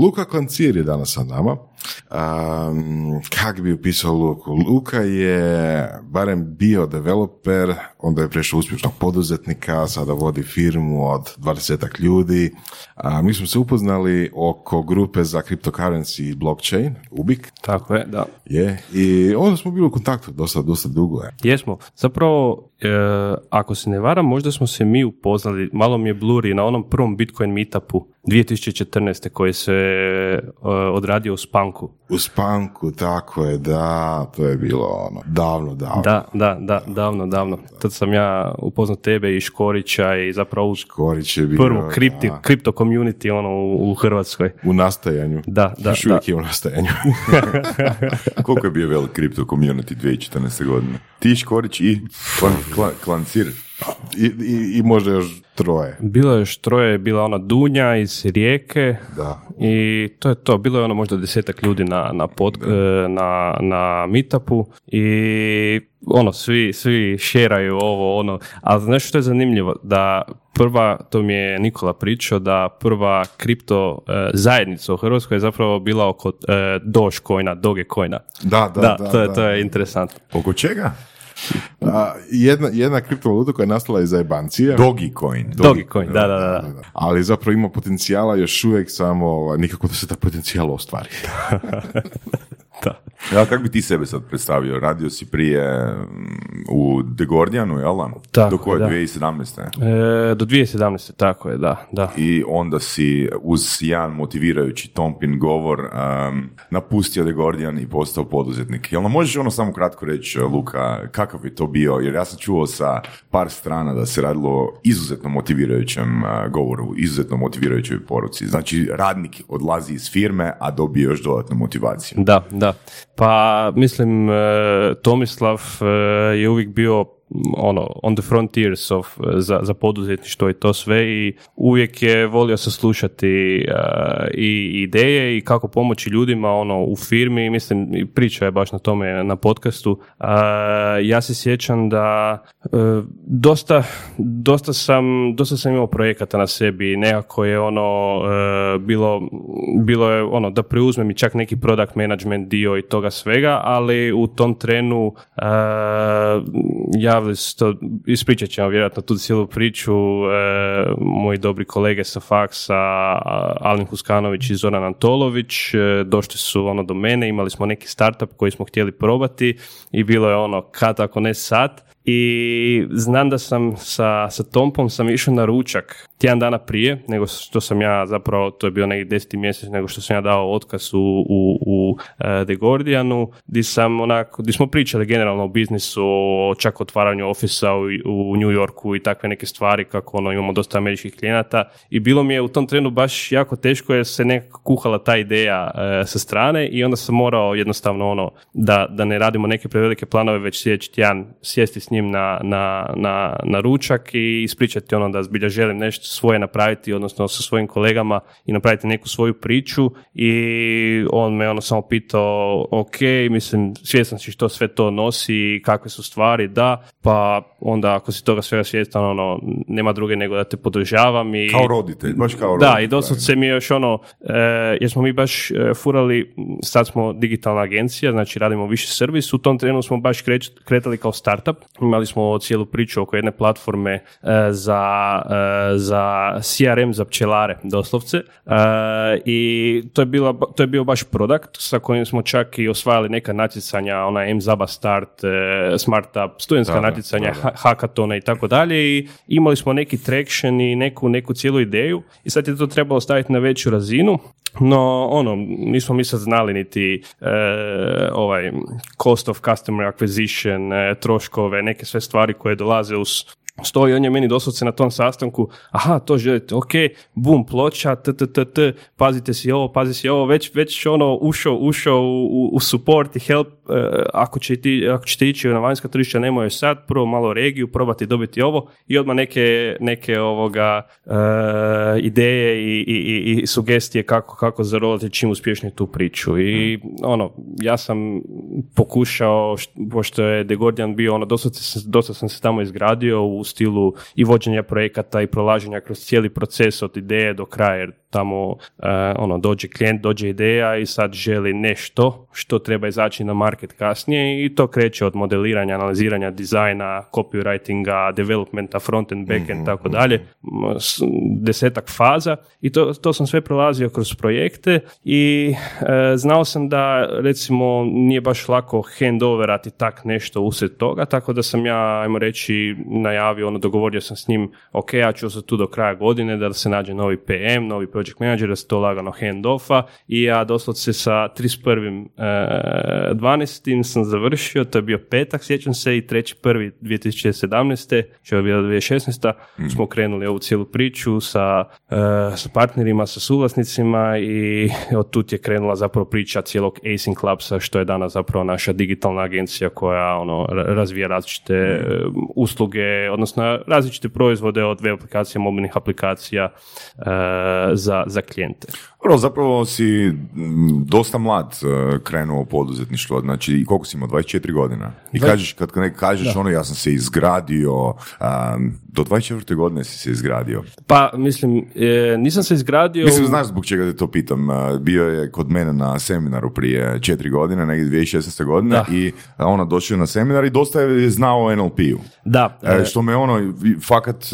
Luka Klancir je danas sa nama. Kak bi upisao Luku? Luka je barem bio developer, onda je prešao uspješnog poduzetnika, sada vodi firmu od 20 ljudi. Mi smo se upoznali oko grupe za cryptocurrency i blockchain, Ubik. Tako je, da. I onda smo bili u kontaktu dosta dugo. Jesmo. Zapravo, ako se ne varam, možda smo se mi upoznali, malo mi je bluri, na onom prvom Bitcoin meetupu 2014. koji se odradio u Spanku. U Spanku, tako je, da, to je bilo ono, davno. Da, davno. Tad sam ja upoznao tebe i Škorića i zapravo prvu kripto community ono, u Hrvatskoj. U nastajanju. Da. Još uvijek je u nastajanju. Koliko je bio velik kripto community 2014. godine? Ti, Škorić i Klancir. I možda još troje. Bilo je još troje, bila ona Dunja iz Rijeke. Da. I to je to, bilo je ono možda 10 ljudi na meetupu i ono, svi šeraju ovo, ono, a znaš što je zanimljivo, da prva, to mi je Nikola pričao, da prva kripto zajednica u Hrvatskoj je zapravo bila oko Dogecoina. Da. To je interesantno. Oko čega? Jedna kriptovaluta koja je nastala iz zajebancija. Dogecoin. Da. Ali zapravo ima potencijala još uvijek, samo nikako da se ta potencijala ostvari. Da. Ja, kako bi ti sebe sad predstavio? Radio si prije u The Gordianu, jel? Do koje? Da. 2017. Do 2017, tako je, da. I onda si uz jedan motivirajući Tompin govor napustio The Gordian i postao poduzetnik. Jel nam možeš ono samo kratko reći, Luka, kakav bi to bio? Jer ja sam čuo sa par strana da se radilo izuzetno motivirajućem govoru, izuzetno motivirajućoj poruci. Znači, radnik odlazi iz firme, a dobije još dodatnu motivaciju. Da. Pa mislim, Tomislav je uvijek bio ono, on the frontiers za poduzetništvo i to sve, i uvijek je volio saslušati i ideje i kako pomoći ljudima ono, u firmi. Mislim, priča je baš na tome na podcastu. Ja se sjećam da dosta sam imao projekata na sebi, nekako je ono bilo je ono da preuzmem i čak neki product management dio i toga svega, ali u tom trenu ispričat ćemo vjerojatno tu cijelu priču, moji dobri kolege sa faksa, Alen Kuščanović i Zoran Antolović, došli su ono do mene, imali smo neki startup koji smo htjeli probati i bilo je ono kad ako ne sad. I znam da sam sa Tompom sam išao na ručak tjedan dana prije nego što sam ja zapravo, to je bio neki 10. mjesec nego što sam ja dao otkaz u The Gordianu, gdje smo pričali generalno o biznisu, čak otvaranju ofisa u New Yorku i takve neke stvari, kako ono, imamo dosta američkih klijenata, i bilo mi je u tom trenu baš jako teško jer se nekako kuhala ta ideja sa strane i onda sam morao jednostavno ono da ne radimo neke prevelike planove, već sljedeći tjedan sjesti s njim na ručak i ispričati ono da zbilja želim nešto svoje napraviti, odnosno sa svojim kolegama i napraviti neku svoju priču. I on me ono samo pitao, ok, mislim, svjestan si što sve to nosi i kakve su stvari, da, pa onda ako si toga svega svjestan, ono, nema druge nego da te podržavam. I kao roditelj, baš kao roditelj. Da, i dosad se mi još ono, jer smo mi baš furali, sad smo digitalna agencija, znači radimo više servis, u tom trenu smo baš kretali kao startup. Imali smo cijelu priču oko jedne platforme za CRM za pčelare, doslovce. I to je bio baš produkt sa kojim smo čak i osvajali neka natjecanja, ona M-Zaba Start, Smart Up, studentska natjecanja, hakatona i tako dalje. I imali smo neki traction i neku cijelu ideju. I sad je to trebalo staviti na veću razinu. No, ono, nismo mi sad znali niti ovaj cost of customer acquisition, troškove, neke sve stvari koje dolaze uz stoji, on je meni doslovce na tom sastanku, aha, to želite, ok, bum, ploča, pazite si ovo, već ono ušao u support i help, ako ćete ići na vanjska tržišta, nemoj sad, prvo malo regiju, probati dobiti ovo i odmah neke ovoga ideje i sugestije kako zarolati čim uspješnije tu priču. I ono, ja sam pokušao, pošto je The Gordian bio, ono, dosta sam se tamo izgradio u stilu i vođenja projekata i prolaženja kroz cijeli proces od ideje do kraja, jer tamo dođe klijent, dođe ideja i sad želi nešto što treba izaći na market kasnije i to kreće od modeliranja, analiziranja dizajna, copywritinga, developmenta, frontend, backend, tako dalje, 10-ak faza i to sam sve prolazio kroz projekte i znao sam da recimo nije baš lako handoverati tak nešto usred toga, tako da sam ja, ajmo reći, najavio, dogovorio sam s njim, ok, ja ću ostati tu do kraja godine da se nađe novi PM, novi project manager, da se to lagano hand-offa i ja doslovno se sa 31.12. sam završio, to je bio petak, sjećam se, i 3.1.2017. što je bilo 2016. Smo krenuli ovu cijelu priču sa partnerima, sa suvlasnicima i od tud je krenula zapravo priča cijelog Async Labsa, što je danas zapravo naša digitalna agencija koja razvija različite usluge, odnosno različite proizvode od web aplikacija, mobilnih aplikacija za klijente. Zapravo si dosta mlad krenuo u poduzetništvo, znači koliko si imao, 24 godina? I kažeš, kad kažeš da. Ja sam se izgradio, do 24. godine si se izgradio. Pa, mislim, nisam se izgradio... Mislim, znaš zbog čega te to pitam. Bio je kod mene na seminaru prije 4 godine, negdje 2016. godine da. I došao na seminar i dosta je znao o NLP-u. Da. Što me fakat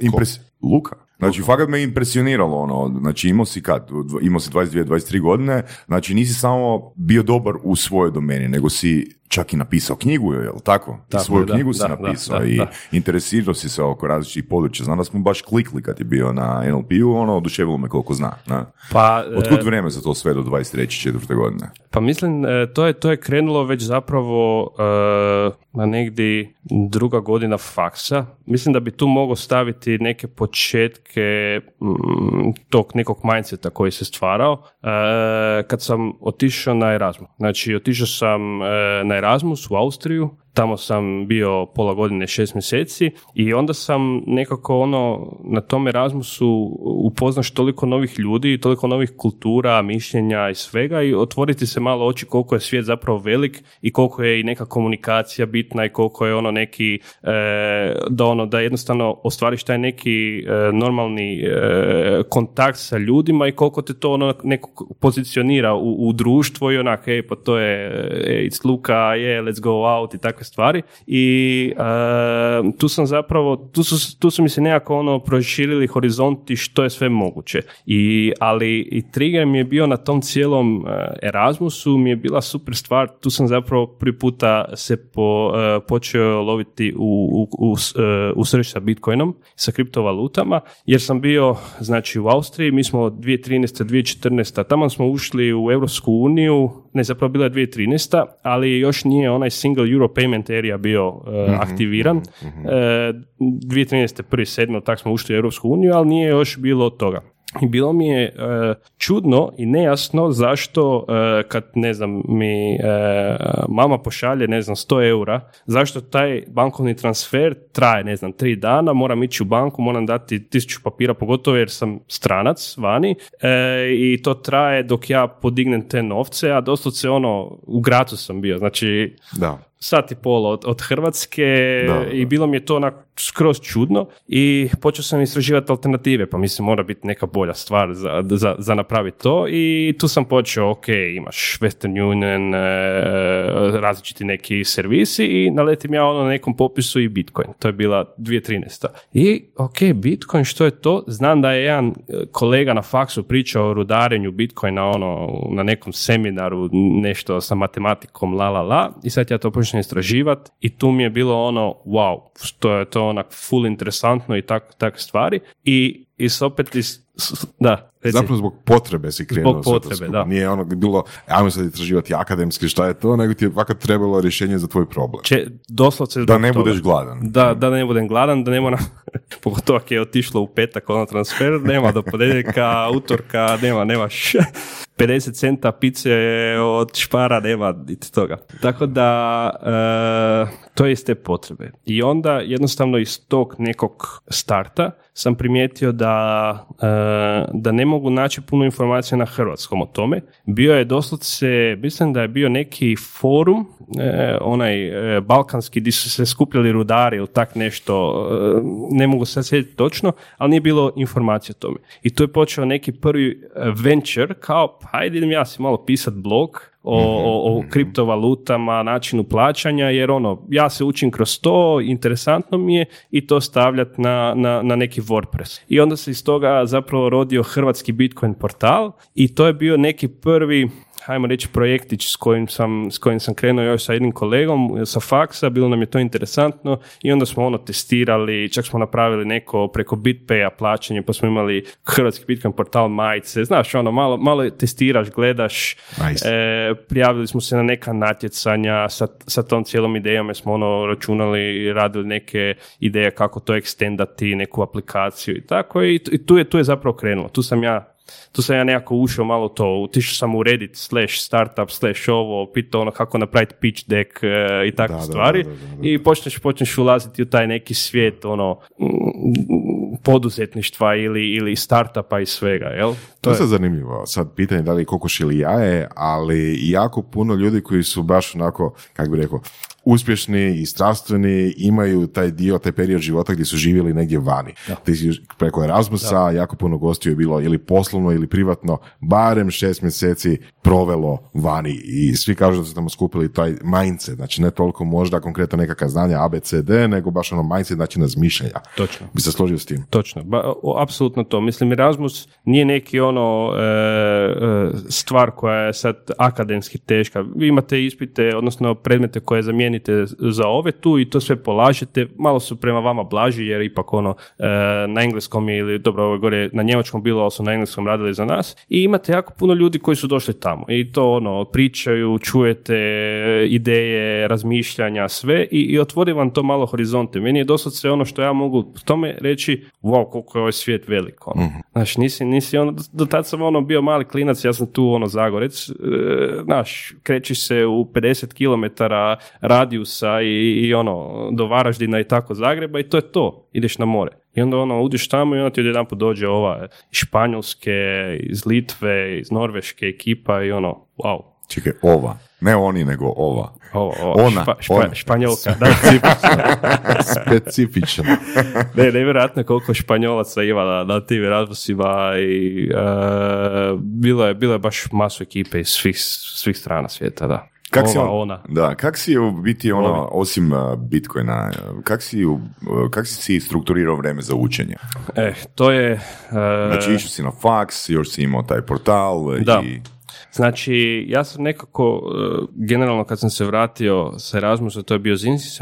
impresivno... Luka. Znači, fakat me impresioniralo, znači imao si 22-23 godine, znači nisi samo bio dobar u svojoj domeni, nego si čak i napisao knjigu, je li tako? I svoju knjigu si napisao da. Interesirao si se oko različitih područja. Znam da smo baš klikli kad je bio na NLP-u, oduševilo me koliko zna. Pa, otkud vrijeme za to sve do 23. 4. godine? Pa mislim, to je krenulo već zapravo na negdje druga godina faksa. Mislim da bi tu mogao staviti neke početke tog nekog mindseta koji se stvarao kad sam otišao na Erasmus. Znači, otišao sam na Erasmus u Austriju, tamo sam bio pola godine, 6 mjeseci i onda sam nekako na tom Erasmusu upoznaš toliko novih ljudi, toliko novih kultura, mišljenja i svega i otvoriti se malo oči koliko je svijet zapravo velik i koliko je i neka komunikacija bitna i koliko je neki da jednostavno ostvariš taj neki normalni kontakt sa ljudima i koliko te to neko pozicionira u društvo i ej, pa to je it's Luka, let's go out i takve stvari i tu sam zapravo, tu su mi se nekako proširili horizonti što je sve moguće. Ali trigger mi je bio na tom cijelom Erasmusu, mi je bila super stvar, tu sam zapravo prvi puta se počeo loviti u srž sa Bitcoinom, sa kriptovalutama, jer sam bio, znači u Austriji, mi smo od 2013. 2014. tamo smo ušli u Europsku uniju, ne zapravo bila je 2013. ali još nije onaj single euro payment area bio aktiviran. 2013. 1.7. tako smo ušli u Europsku uniju, ali nije još bilo od toga. I bilo mi je čudno i nejasno zašto kad, mi mama pošalje, 100 eura, zašto taj bankovni transfer traje, 3 dana, moram ići u banku, moram dati 1000 papira, pogotovo jer sam stranac vani i to traje dok ja podignem te novce, a doslovce u Grazu sam bio, znači... Da. Sat i pol od Hrvatske i bilo mi je to skroz čudno i počeo sam istraživati alternative, pa mislim mora biti neka bolja stvar za napraviti to i tu sam počeo, ok, imaš Western Union, različiti neki servisi i naletim ja na nekom popisu i Bitcoin, to je bila 2013. I ok, Bitcoin, što je to? Znam da je jedan kolega na faksu pričao o rudarenju Bitcoina na nekom seminaru, nešto sa matematikom, i sad ja to počeo istraživati i tu mi je bilo wow, to je to full interesantno i takve stvari i opet da. Zapravo zbog potrebe si krenuo. Zbog potrebe, da. Nije bilo, ajmo sad istraživati akademski šta je to, nego ti je fakat trebalo rješenje za tvoj problem. Doslovce da ne budeš gladan. Da ne budem gladan, da ne moram, pogotovo ako je otišlo u petak transfer, nema do ponedjeljka, utorka, nemaš 50 centa pice od Špara, nema niti toga. Tako da, to je iz te potrebe. I onda jednostavno iz tog nekog starta sam primijetio da ne mogu naći puno informacija na hrvatskom o tome. Bio je doslovce, mislim da je bio neki forum onaj balkanski gdje su se skupljali rudari ili tak nešto, ne mogu sad sjetiti točno, ali nije bilo informacije o tome. I tu je počeo neki prvi venture kao, hajde idem ja si malo pisat blog o kriptovalutama, načinu plaćanja, jer ono, ja se učim kroz to, interesantno mi je i to stavljati na neki WordPress. I onda se iz toga zapravo rodio Hrvatski Bitcoin portal i to je bio neki prvi, hajmo reći, projektić s kojim sam krenuo još sa jednim kolegom sa faksa, bilo nam je to interesantno i onda smo ono testirali, čak smo napravili neko preko BitPaya plaćanje, pa smo imali Hrvatski Bitcoin portal majice, znaš, ono, malo testiraš, gledaš, nice. Prijavili smo se na neka natjecanja sa tom cijelom idejom, jer smo ono računali i radili neke ideje kako to ekstendati, neku aplikaciju i tako i tu je zapravo krenulo, tu sam ja nekako ušao malo to, utišao sam u Reddit /startup/ ovo, pitao ono kako napraviti pitch deck i takve stvari da. I počneš ulaziti u taj neki svijet ono poduzetništva ili startupa i svega, jel? To je sad zanimljivo, sad pitanje da li kokoš ili jaje, ali jako puno ljudi koji su baš onako, kako bi rekao, uspješni i strastveni, imaju taj dio, taj period života gdje su živjeli negdje vani. Da. Preko Erasmusa, jako puno gostiju je bilo ili poslovno ili privatno, barem 6 mjeseci provelo vani i svi kažu da su tamo skupili taj mindset, znači ne toliko možda konkretno nekakva znanja ABCD, nego baš ono mindset, znači razmišljanja. Točno. Bi se složio s tim? Točno, apsolutno to. Mislim, Erasmus nije neki ono stvar koja je sad akademski teška. Vi imate ispite, odnosno predmete koje zamijenite za ove tu i to sve polažete, malo su prema vama blaži jer ipak ono na engleskom ili dobro ovo gore na njemačkom bilo, ali su na engleskom radili za nas i imate jako puno ljudi koji su došli tamo i to ono pričaju, čujete ideje, razmišljanja, sve i otvori vam to malo horizonte. Meni je dosad sve ono što ja mogu tome reći, wow, koliko je ovaj svijet velik. Ono. Mm-hmm. Znaš, nisi ono, do tad sam ono bio mali klinac, ja sam tu ono Zagorec, znaš, krećeš se u 50 km radijusa i ono, do Varaždina i tako Zagreba i to je to, ideš na more. I onda ono, udiš tamo i onda ti odjedanput dođe ova iz Španjolske, iz Litve, iz Norveške ekipa i ono, wow. Čekaj, ova. Ne oni, nego ova. Ona. Španjolka, da. Specifično. Ne, nevjerojatno koliko Španjolaca ima na tim razvosima i bilo je baš masu ekipe iz svih strana svijeta, da. Kak si u biti ono, osim Bitcoina, kak si strukturirao vrijeme za učenje? To je... Znači, išao si na faks, još si imao taj portal da. I... Znači, ja sam nekako, generalno kad sam se vratio sa Erasmusa, to je bio zimski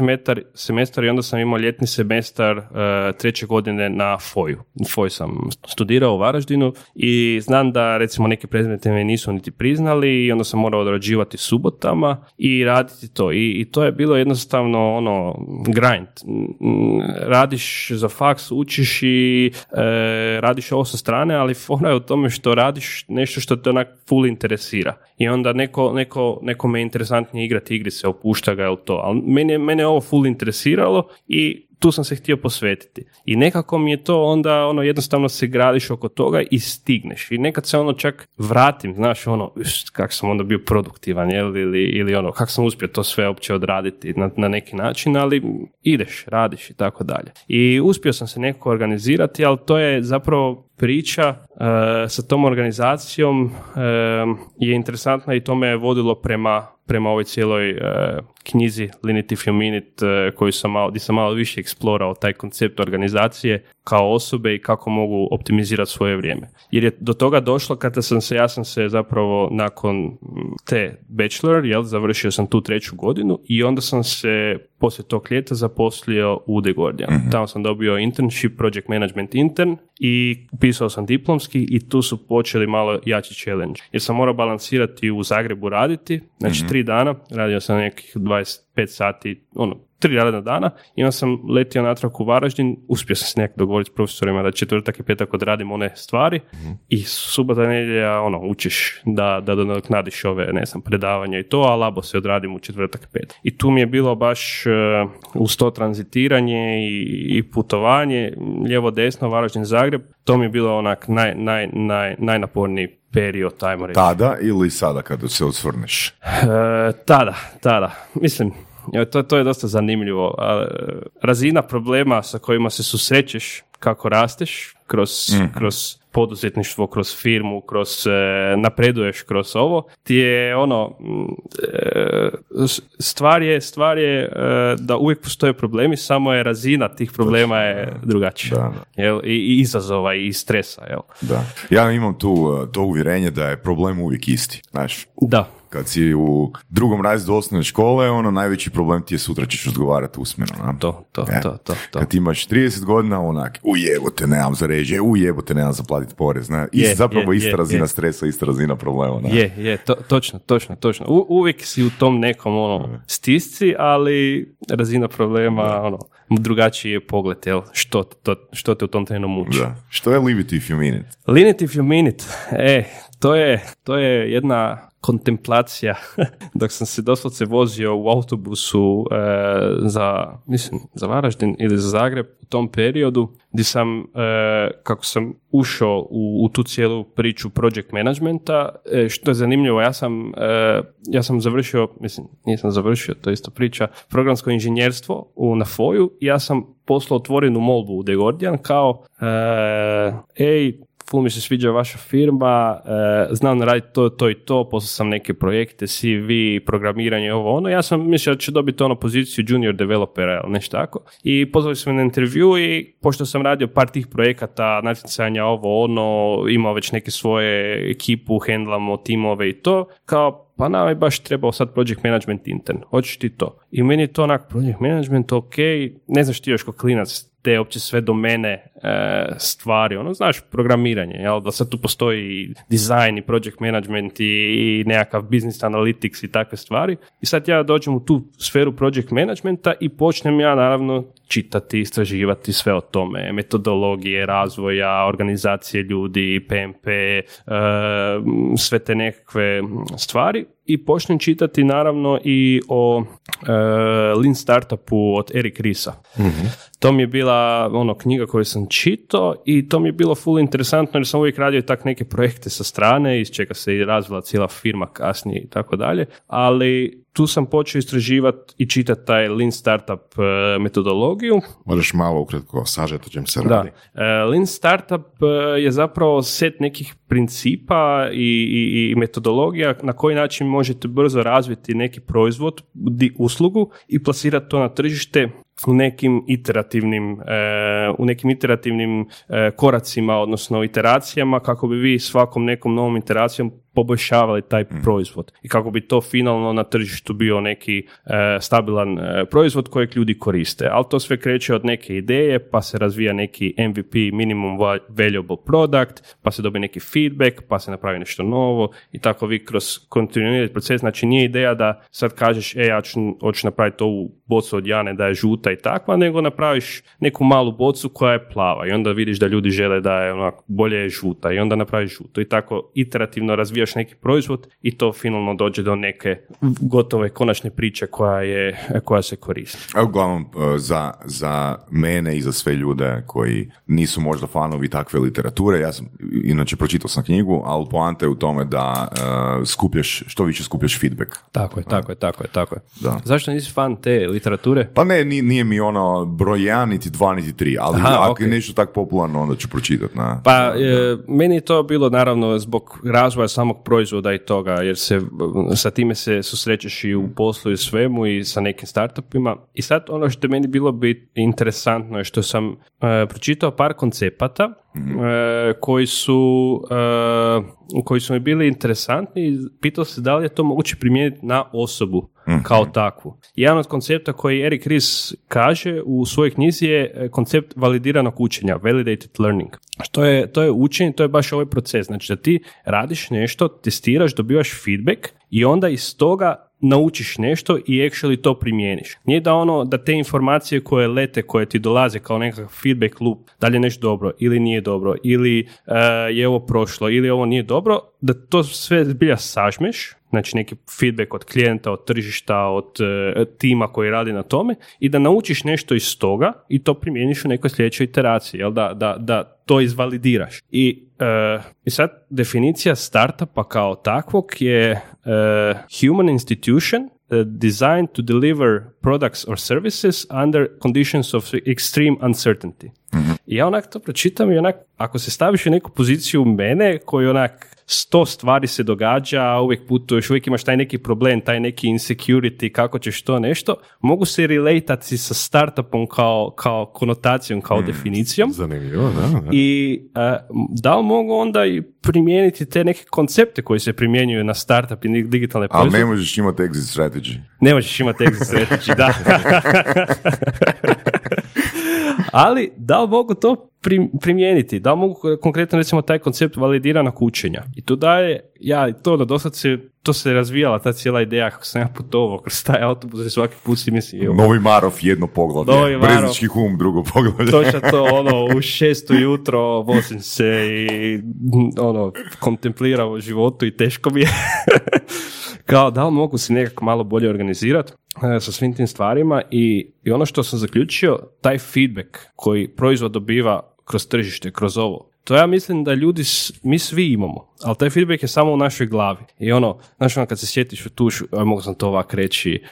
semestar i onda sam imao ljetni semestar 3. godine na FOI-u. FOI sam studirao u Varaždinu i znam da recimo neke predmete me nisu niti priznali i onda sam morao odrađivati subotama i raditi to. I to je bilo jednostavno ono grind. Radiš za faks, učiš i radiš ovo sa strane, ali fora je u tome što radiš nešto što te onak full interesira. I onda nekome je interesantnije igrati igrice, opušta ga, je li to. Ali mene je ovo full interesiralo i tu sam se htio posvetiti. I nekako mi je to onda, ono, jednostavno se gradiš oko toga i stigneš. I nekad se ono čak vratim, znaš, ono, kak sam onda bio produktivan, jel, ili ono, kak sam uspio to sve uopće odraditi na neki način, ali ideš, radiš i tako dalje. I uspio sam se nekako organizirati, ali to je zapravo priča sa tom organizacijom je interesantna i to me je vodilo prema ovoj cijeloj knjizi Lean it if you mean it, gdje sam malo više eksplorao taj koncept organizacije kao osobe i kako mogu optimizirati svoje vrijeme. Jer je do toga došlo kada ja sam se zapravo nakon te bachelor, završio sam tu 3. godinu i onda sam se poslije tog ljeta zaposlio u The Gordian. Mm-hmm. Tamo sam dobio internship, project management intern i pisao sam diplomski i tu su počeli malo jači challenge. Jer sam morao balansirati u Zagrebu raditi, znači 3 dana, radio sam nekih 25 sati, ono, 3 radna dana i onda sam letio natrag u Varaždin, uspio sam se nekako dogovoriti s profesorima da četvrtak i petak odradim one stvari i subota nedjelja ono, učiš da nadoknadiš ove, ne znam, predavanja i to, a labo se odradim u četvrtak i petak. I tu mi je bilo baš uz to tranzitiranje i putovanje, lijevo desno, Varaždin, Zagreb, to mi je bilo onak najnaporniji period, ajmo reći. Tada ili sada kada se osvrneš? Tada. Mislim, to je dosta zanimljivo. Razina problema sa kojima se susrećeš kako rasteš kroz poduzetništvo, kroz firmu, kroz napreduješ kroz ovo, ti je ono, stvar je da uvijek postoje problemi, samo je razina tih problema je drugačija. Da. Jel? I izazova i stresa. Jel? Da. Ja imam to uvjerenje da je problem uvijek isti. Znaš? Da. Kad si u drugom razredu osnovne škole, ono, najveći problem ti je sutra ćeš odgovarati usmeno. To. Kad imaš 30 godina, onak, ujebote, nemam za režije, ujebote, nemam za platiti porez. Zapravo ista razina stresa, ista razina problema. Ne? Točno. Uvijek si u tom nekom ono, stisci, ali razina problema, ono, drugačiji je pogled, jel? Što te u tom trenu muči. Da. Što je Lean it if you mean it? Lean it if you mean it. To je jedna kontemplacija. Dok sam se doslovce vozio u autobusu za Varaždin ili za Zagreb u tom periodu gdje sam, kako sam ušao u tu cijelu priču project managementa, što je zanimljivo, ja sam završio, mislim, nisam završio, to je isto priča, programsko inženjerstvo na FOI-u, ja sam poslao otvorenu molbu u The Gordian kao ful mi se sviđa vaša firma, znam raditi to i to, poslao sam neke projekte, CV, programiranje, ovo ono. Ja sam mislio da ću dobiti ono poziciju junior developera ili nešto tako. I pozvali su me na intervju i pošto sam radio par tih projekata, natjecanja, ovo ono, imao već neke svoje ekipu, hendlamo, timove i to, kao pa nam je baš trebao sad project management intern, hoćeš ti to? I meni je to onak project management, ok, ne znaš ti još ko klinac te opće sve domene stvari, ono, znaš, programiranje, jel? Da sad tu postoji dizajn i project management i nekakav business analytics i takve stvari. I sad ja dođem u tu sferu project managementa i počnem ja naravno čitati, istraživati sve o tome, metodologije, razvoja, organizacije ljudi, PMP, sve te nekakve stvari. I počnem čitati naravno i o Lean Startupu od Erik Risa. Mm-hmm. To mi je bila ono knjiga koju sam čitao i to mi je bilo full interesantno jer sam uvijek radio tak neke projekte sa strane iz čega se i razvila cijela firma kasnije i tako dalje, ali tu sam počeo istraživati i čitati taj Lean Startup metodologiju. Možeš malo ukratko sažeti o čem se radi. Da. Lean Startup je zapravo set nekih principa i metodologija na koji način možete brzo razviti neki proizvod, uslugu i plasirati to na tržište u nekim iterativnim koracima, odnosno iteracijama, kako bi vi svakom nekom novom iteracijom poboljšavali taj proizvod i kako bi to finalno na tržištu bio neki stabilan proizvod kojeg ljudi koriste. Ali to sve kreće od neke ideje, pa se razvija neki MVP, minimum valuable product, pa se dobije neki feedback, pa se napravi nešto novo i tako vi kroz kontinuirani proces. Znači nije ideja da sad kažeš ja hoću napraviti ovu bocu od Jane da je žuta i takva, nego napraviš neku malu bocu koja je plava i onda vidiš da ljudi žele da je onako bolje žuta i onda napraviš žuto i tako iterativno razvijaš neki proizvod i to finalno dođe do neke gotove konačne priče koja se koristi. A uglavnom za mene i za sve ljude koji nisu možda fanovi takve literature, ja sam inače pročitao sam knjigu, ali poanta je u tome da skupljaš feedback. Tako je. Da. Zašto nisi fan te literature? Pa ne, nije mi ono broj 1, niti 2, niti 3, ali ako je nešto tako popularno, onda ću pročitati. Meni je to bilo naravno zbog razvoja samog proizvoda i toga, jer se sa time se susrećeš i u poslu i svemu i sa nekim startupima. I sad ono što je meni bilo bi interesantno je što sam pročitao par koncepata koji su mi bili interesantni i pitao se da li je to moguće primijeniti na osobu kao takvu. Jedan od koncepta koji Erik Ries kaže u svojoj knjizi je koncept validiranog učenja, validated learning. To je učenje, to je baš ovaj proces. Znači da ti radiš nešto, testiraš, dobivaš feedback i onda iz toga naučiš nešto i actually to primijeniš. Nije da ono da te informacije koje lete, koje ti dolaze kao nekakav feedback loop, da li je nešto dobro ili nije dobro, ili je ovo prošlo ili ovo nije dobro, da to sve zbilja sažmeš, znači neki feedback od klijenta, od tržišta, od tima koji radi na tome i da naučiš nešto iz toga i to primijeniš u nekoj sljedećoj iteraciji, jel? Da to izvalidiraš. I sad definicija startupa kao takvog je human institution designed to deliver products or services under conditions of extreme uncertainty. I ja onak to pročitam i onak, ako se staviš u neku poziciju mene koji onak 100 stvari se događa, uvijek putuješ, uvijek imaš taj neki problem, taj neki insecurity, kako ćeš to nešto, mogu se relatati sa startupom kao konotacijom, kao definicijom. Zanimljivo, da. I da li mogu onda i primijeniti te neke koncepte koji se primjenjuju na startup i digitalne proizvode? Ali ne možeš imati exit strategy. Ne možeš imati exit strategy, da. Ali da li mogu to primijeniti, da li mogu konkretno recimo taj koncept validiranog učenja. I tu daje, to se razvijala ta cijela ideja kako sam ja putovao kroz taj autobus i svaki put si mislim... Novi Marov jedno poglavlje, Breznički hum drugo poglavlje. Točno to, u 6 ujutro vozim se i kontempliram o životu i teško mi je. Kao da li mogu se nekako malo bolje organizirati sa svim tim stvarima i ono što sam zaključio, taj feedback koji proizvod dobiva kroz tržište, kroz ovo. To ja mislim da ljudi, mi svi imamo, ali taj feedback je samo u našoj glavi. I znaš kad se sjetiš u tušu, mogu sam to ovak reći,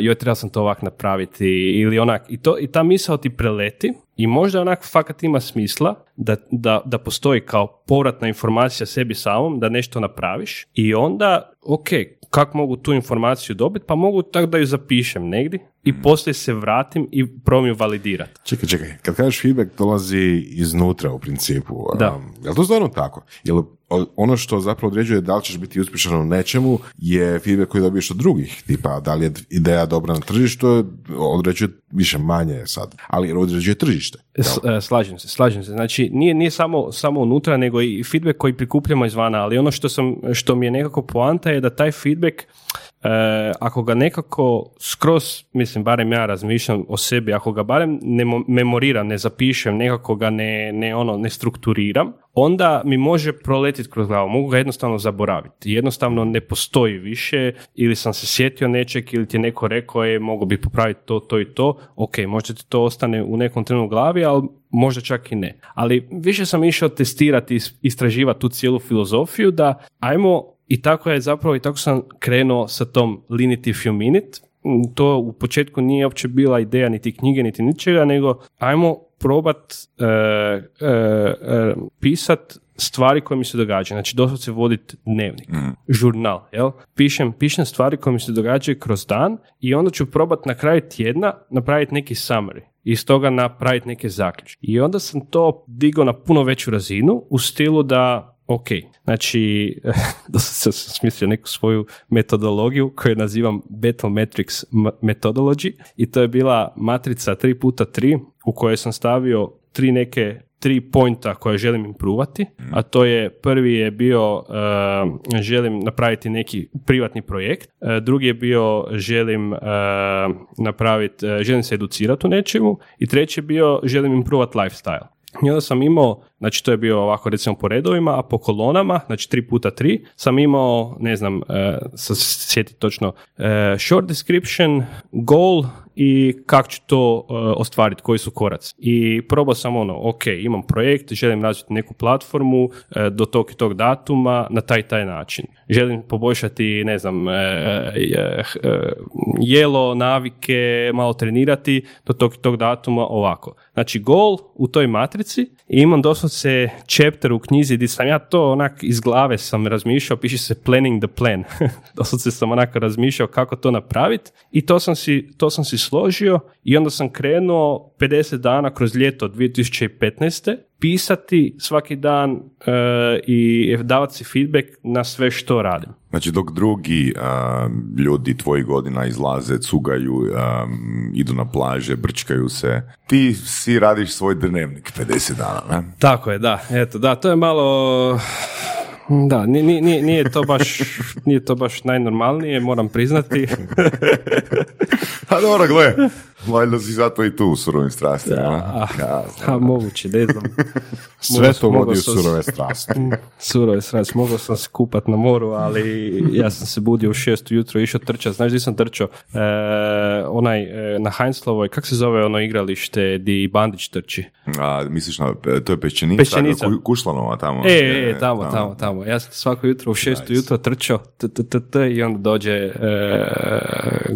joj treba sam to ovak napraviti, ili onak. I ta misao ti preleti i možda onak fakat ima smisla da postoji kao povratna informacija sebi samom, da nešto napraviš i onda, ok, kako mogu tu informaciju dobiti? Pa mogu tako da ju zapišem negdje i poslije se vratim i probam ju validirati. Čekaj, kad kažeš feedback dolazi iznutra u principu. Da. Je li to stvarno tako? Je li ono što zapravo određuje da li ćeš biti uspješan u nečemu je feedback koji dobiješ od drugih, tipa da li je ideja dobra na tržištu, određuje više manje sad, ali određuje tržište. Slažem se. Znači nije samo unutra, nego i feedback koji prikupljamo izvana, ali ono što mi je nekako poanta je da taj feedback ako ga nekako skroz, mislim, barem ja razmišljam o sebi, ako ga barem ne memoriram, ne zapišem, nekako ga ne strukturiram, onda mi može proletiti kroz glavu, mogu ga jednostavno zaboraviti. Jednostavno ne postoji više, ili sam se sjetio nečeg, ili ti je neko rekao, mogu bi popraviti to i to, ok, možda ti to ostane u nekom trenutku u glavi, ali možda čak i ne. Ali više sam išao testirati, istraživati tu cijelu filozofiju da tako sam krenuo sa tom Lean it if you mean it. To u početku nije uopće bila ideja niti knjige, niti ničega, nego ajmo probat pisat stvari koje mi se događaju. Znači, doslovce voditi dnevnik, žurnal, jel? Pišem stvari koje mi se događaju kroz dan i onda ću probati na kraju tjedna napraviti neki summary. Iz toga napraviti neke zaključke. I onda sam to digao na puno veću razinu u stilu da ok, znači, da sam smislio neku svoju metodologiju koju nazivam Battle Matrix Methodology i to je bila matrica 3x3 u kojoj sam stavio tri pointa koje želim improvati, a to je, prvi je bio želim napraviti neki privatni projekt, drugi je bio želim se educirati u nečemu i treći je bio želim improvati lifestyle. I onda sam imao, znači to je bio ovako recimo po redovima, a po kolonama, znači 3x3, sam imao, ne znam, sad se sjetiti točno, short description, goal i kako ću to ostvariti, koji su koraci. I probao sam ok, imam projekt, želim razviti neku platformu do tog i tog datuma na taj način. Želim poboljšati, ne znam, jelo, navike, malo trenirati do tog i tog datuma ovako. Znači goal u toj matrici i imam doslovce chapter u knjizi gdje sam ja to onak iz glave sam razmišljao, piše se planning the plan. Doslovce sam onako razmišljao kako to napraviti i to sam si složio i onda sam krenuo 50 dana kroz ljeto 2015. pisati svaki dan i davati si feedback na sve što radim. Znači dok drugi ljudi tvojih godina izlaze, cugaju, idu na plaže, brčkaju se, ti si radiš svoj dnevnik 50 dana, ne? Tako je, da. Eto, da, to je malo... Da, nije to baš najnormalnije, moram priznati. A dobro, gle, valjda si zato i tu u surovim strastima. Da, moguće, ne znam. Sve to vodi u surove strasti. Surove strasti, mogao sam se kupat na moru, ali ja sam se budio u 6 ujutro i išao trčati. Znaš gdje sam trčao? Na Heinzlovoj, kak se zove ono igralište gdje Bandić trči? A, misliš, to je Pešćenica. Kušlanova tamo. Tamo. Ja sam svako jutro u 6 ujutro trčao i onda dođe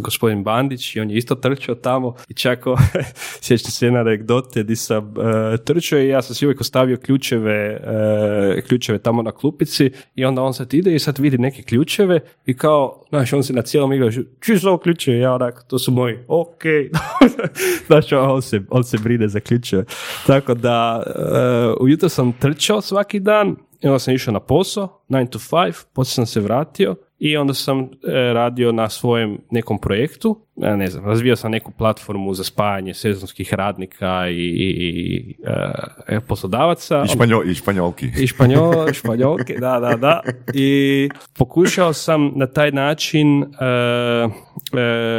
gospodin Bandić i on je isto trčao tamo i čak sjećam se jedne anegdote gdje sam trčao i ja sam si uvijek ostavio ključeve tamo na klupici i onda on sad ide i sad vidi neke ključeve i kao, znaš, on se na cijelom igra, čiji su ovo ključeve? Ja onak, to su moji, okej. Znaš, on se brine za ključeve. Tako da, ujutro sam trčao svaki dan, i onda sam išao na posao, 9 to 5, poslije sam se vratio i onda sam radio na svojem nekom projektu, ne znam, razvijao sam neku platformu za spajanje sezonskih radnika i poslodavaca. I španjolki, da. I pokušao sam na taj način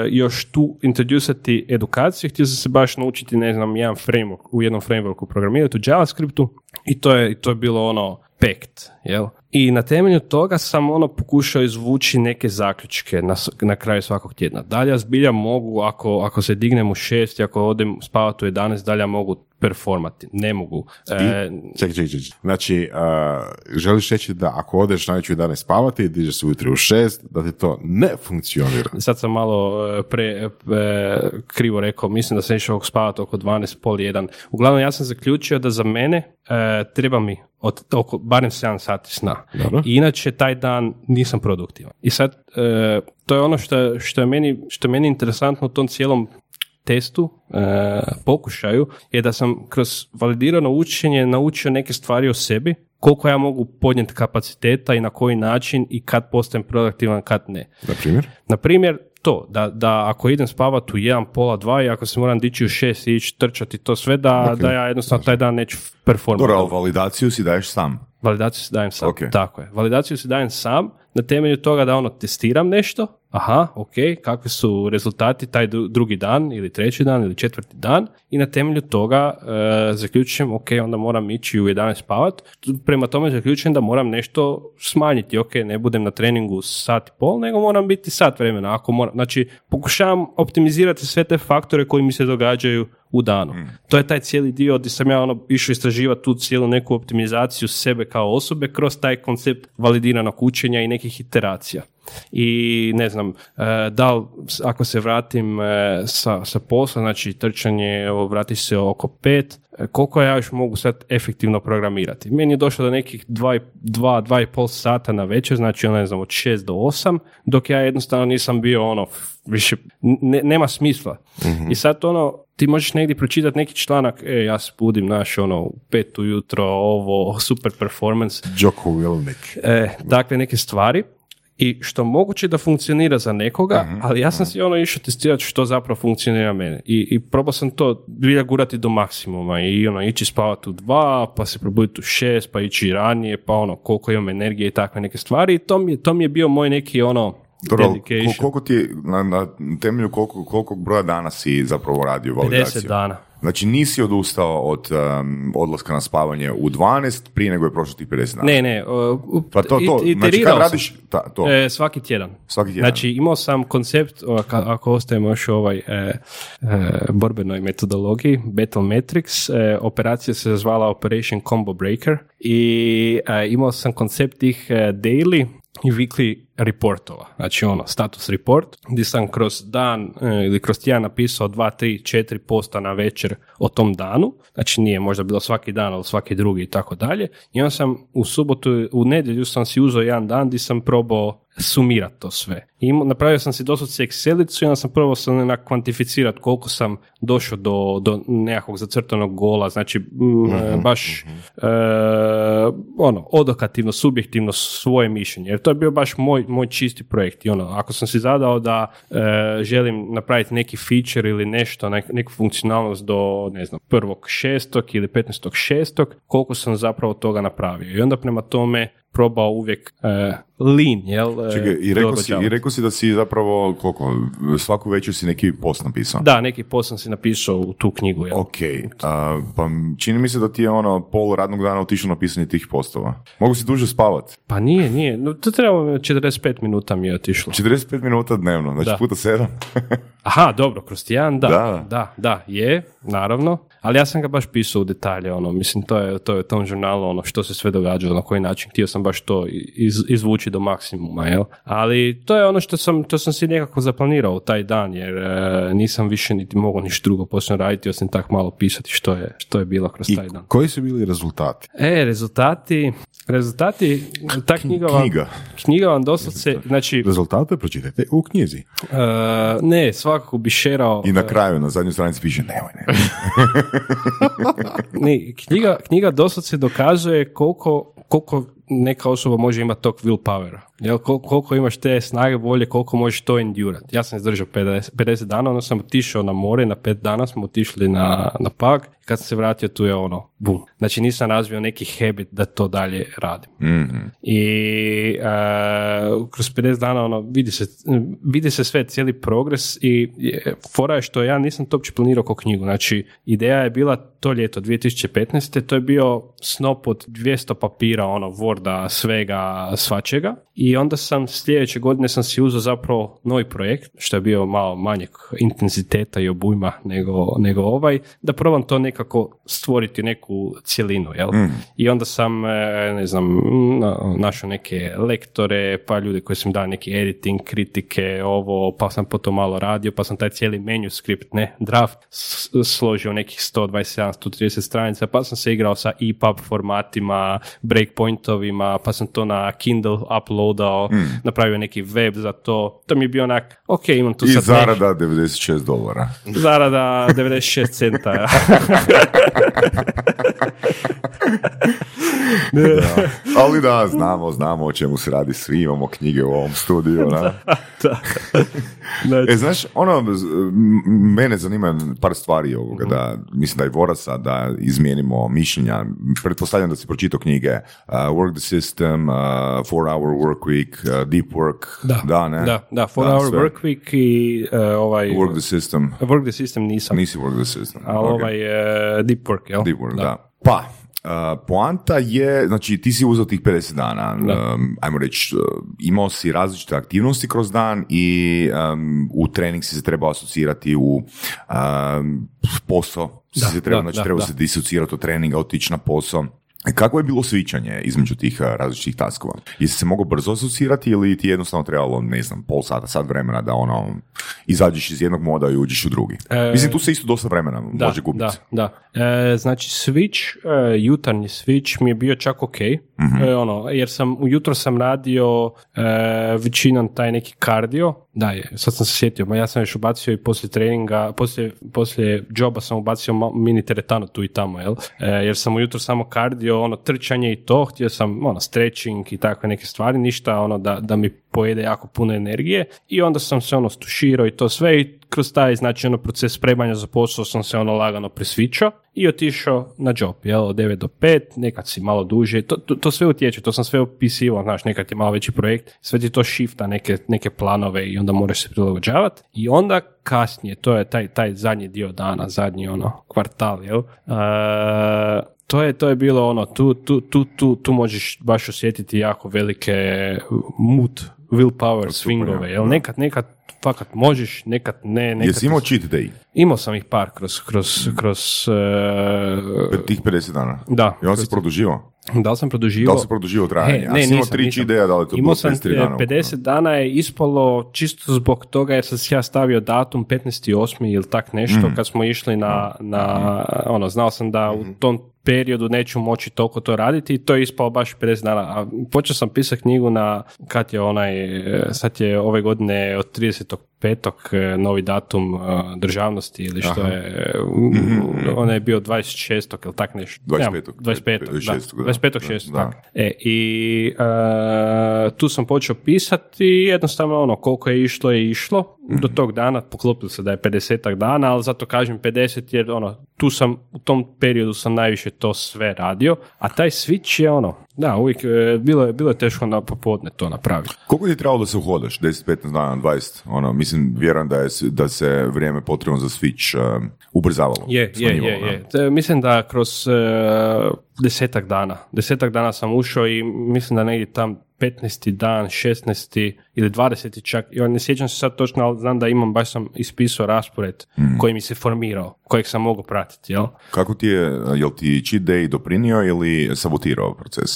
još tu introducati edukaciju. Htio sam se baš naučiti, ne znam, jedan framework, u jednom frameworku programirati u JavaScriptu i to je bilo ono pekt, jel? I na temelju toga sam ono pokušao izvući neke zaključke na kraju svakog tjedna. Dalje ja zbilja mogu, ako se dignem u 6, ako odem spavati u 11, dalje ja mogu performati. Ne mogu. Ček. Znači, želiš reći da ako odeš najveću 11 spavati i dižeš se ujutro u 6, da ti to ne funkcionira. Sad sam malo krivo rekao, mislim da sam išao spavati oko 12, pol 1. Uglavnom, ja sam zaključio da za mene treba mi oko barem 7 sati sna. Dobro. I inače taj dan nisam produktivan. I sad to je ono što je meni interesantno u tom cijelom testu, pokušaju, je da sam kroz validirano učenje naučio neke stvari o sebi, koliko ja mogu podnijeti kapaciteta i na koji način i kad postajem produktivan, kad ne. Na primjer, to, da ako idem spavati u 1, pola, 2 i ako se moram dići u 6 i ići trčati to sve, da ja jednostavno taj dan neću performati. Dobro, validaciju si daješ sam. Validaciju si dajem sam, okay. Tako je. Validaciju si dajem sam na temelju toga da ono testiram nešto, kakvi su rezultati taj drugi dan ili treći dan ili četvrti dan i na temelju toga zaključujem, onda moram ići u 11 spavat, prema tome zaključujem da moram nešto smanjiti, ne budem na treningu sat i pol, nego moram biti sat vremena, znači pokušavam optimizirati sve te faktore koji mi se događaju u danu. To je taj cijeli dio gdje sam ja išao istraživati tu cijelu neku optimizaciju sebe kao osobe kroz taj koncept validiranog učenja i nekih iteracija. I ne znam, ako se vratim sa posla, znači trčanje, vratiš se oko 5, koliko ja još mogu sad efektivno programirati. Meni je došlo do nekih 2,5 sata na večer, znači ne znam, od 6 do 8, dok ja jednostavno nisam bio više, nema smisla. Mm-hmm. I sad ti možeš negdje pročitati neki članak, ja se budim, naš, u 5 ujutro, ovo, super performance. Jocko Wilnick. Dakle, neke stvari. I što moguće da funkcionira za nekoga, ali ja sam si išao testirati što zapravo funkcionira mene. I probao sam to bilja gurati do maksimuma i ići spavati u 2, pa se probuditi u 6, pa ići ranije, pa koliko imam energije i takve neke stvari. I to mi je bio moj neki dedication. Koliko ti je, na temelju koliko broja dana si zapravo radio validaciju? 50 dana. Znači nisi odustao od odlaska na spavanje u 12 prije nego je prošlo ti 50 dana? Ne. Pa to. Znači kad radiš? Svaki tjedan. Znači imao sam koncept, ako ostajemo još ovoj borbenoj metodologiji, Battle Matrix, operacija se zvala Operation Combo Breaker i imao sam koncept tih daily i weekly reportova, znači status report, gdje sam kroz dan ili kroz tjedan napisao 2, 3, 4 posta na večer o tom danu, znači nije možda bilo svaki dan, ali svaki drugi i tako dalje, i onda sam u subotu, u nedjelju sam si uzeo jedan dan gdje sam probao sumirati to sve. I napravio sam si doslovce Excelicu i onda sam probao kvantificirati koliko sam došao do nekakvog zacrtanog gola, znači baš odokativno, subjektivno svoje mišljenje, jer to je bio baš moj čisti projekt i ako sam si zadao da želim napraviti neki feature ili nešto, neku funkcionalnost do, ne znam, 1.6. ili 15.6. koliko sam zapravo toga napravio i onda prema tome probao uvijek lean, jel? Čekaj, i rekao si da si zapravo, koliko, svaku večer si neki post napisao? Da, neki post sam si napisao u tu knjigu, jel? Ok, pa čini mi se da ti je ono pol radnog dana otišao na pisanje tih postova. Mogu si duže spavat? Pa nije, no, to trebamo 45 minuta mi je otišlo. 45 minuta dnevno, znači da. Puta 7. Aha, dobro, kroz tijan, da, je, naravno, ali ja sam ga baš pisao u detalje, ono, mislim, to je u tom žurnalu, ono, što se sve događalo, na koji način, htio sam baš to izvući do maksimuma, jel? Ali to je ono što sam si nekako zaplanirao u taj dan, jer nisam više niti mogao ništa drugo poslije raditi, osim tak malo pisati što je bilo kroz taj dan. I koji su bili rezultati? Rezultati, ta knjiga vam doslovce, znači... Rezultate pročitajte u knjizi. Ne, svakako bi šerao... I na kraju, na zadnjoj stranici piše nemoj. Ne, knjiga doslovce dokazuje koliko neka osoba može imati tog willpowera. Jel, koliko imaš te snage, volje, koliko možeš to endurati. Ja sam izdržao 50 dana, onda sam otišao na more, na 5 dana smo otišli na pag, kad sam se vratio tu je ono, bum. Znači nisam razvio neki habit da to dalje radim. Mm-hmm. I kroz 50 dana ono, vidi se sve, cijeli progres i fora je što ja nisam to uopće planirao kao knjigu. Znači ideja je bila to ljeto 2015. To je bio snop od 200 papira, ono, Worda, svega, svačega. I onda sam sljedeće godine sam si uzeo zapravo novi projekt, što je bio malo manjeg intenziteta i obujma nego ovaj, da probam to nekako stvoriti neku cjelinu, jel? Mm. I onda sam, ne znam, našao neke lektore, pa ljude koji sam dao neki editing, kritike, ovo, pa sam potom malo radio, pa sam taj cijeli manuskript, draft, složio nekih 127-130 stranica, pa sam se igrao sa EPUB formatima, breakpointovima, pa sam to na Kindle upload dao, napravio neki web za to. To mi je bio onak, ok, imam tu sad... I zarada $96. Zarada 96 centa. Ja. Da. Ali da, znamo o čemu se radi, svi imamo knjige u ovom studiju. Da. Znači. Znaš, ono, mene zanima par stvari ovoga, da mislim da je Vora sad da izmijenimo mišljenja. Pretpostavljam da si pročitao knjige Work the System, Four Hour Work Week, Deep Work. Da, Four Hour sve. Work Week i ovaj... Work the System. Work the System nisam. Nisi Work the System. A okay. Ovaj Deep Work, jel? Deep Work, da. Pa... poanta je, znači ti si uzeo tih 50 dana, ajmo reći, imao si različite aktivnosti kroz dan i u trening si se trebao asocirati u posao, trebao se disocirati od treninga, otići na posao. Kako je bilo svičanje između tih različitih taskova? Jesi se mogao brzo asocirati ili ti jednostavno trebalo, ne znam, pol sata, sat vremena da ono, izađeš iz jednog moda i uđeš u drugi? Mislim, tu se isto dosta vremena može gubiti. Da. Znači, jutarnji switch mi je bio čak ok, jer sam, ujutro sam radio većinom taj neki kardio. Da, sad sam se sjetio, ma ja sam još ubacio i poslije treninga, poslije džoba sam ubacio mini teretanu tu i tamo, jel? Jer sam ujutro samo kardio, ono, trčanje i to, htio sam, ono, stretching i takve neke stvari, ništa, ono, da mi pojede jako puno energije i onda sam se, ono, stuširao i to sve i kroz taj, znači, ono, proces spremanja za posao sam se, ono, lagano presvičao i otišao na job, jel, od 9 do 5, nekad si malo duže, to sve utječe, to sam sve opisivao, znaš, nekad je malo veći projekt, sve ti to shifta neke planove i onda moraš se prilagođavati i onda kasnije, to je taj zadnji dio dana, zadnji, ono, kvartal, jel, to je bilo ono, tu možeš baš osjetiti jako velike mood, willpower, swingove, jel, nekad fakat možeš, nekad ne. Jesi imao cheat day? Imao sam ih par kroz tih 50 dana? Da. I on se produživao? Da li sam produživao trajanje? Ja sam imao 3 ideja, da li to bilo 53 dana? 50 dana je ispalo čisto zbog toga jer sam ja stavio datum 15.8. ili tak nešto, kad smo išli na ono, znao sam da u tom periodu neću moći toliko to raditi i to je ispalo baš 50 dana. A počeo sam pisati knjigu na, kad je onaj, sad je ove godine od 30.5. novi datum državnosti ili što je, on je bio 26. ili tak nešto. 25.6. Da. I tu sam počeo pisati i jednostavno ono, koliko je išlo je išlo. Do tog dana poklopilo se da je 50 dana, ali zato kažem 50 jer ono, tu sam, u tom periodu sam najviše to sve radio, a taj switch je ono, Da, uvijek bilo je teško na popodne to napraviti. Koliko ti trebalo da se uhodaš? 10, 15 dana, 20? Ono, mislim, vjerujem da se vrijeme potrebno za switch ubrzavalo. Je. Mislim da kroz 10-ak dana sam ušao i mislim da negdje tam 15. dan, 16. ili 20. čak, ja ne sjećam se sad točno, ali znam da imam, baš sam ispisao raspored koji mi se formirao, kojeg sam mogao pratiti, jel? Kako ti je ti cheat day doprinio ili sabotirao proces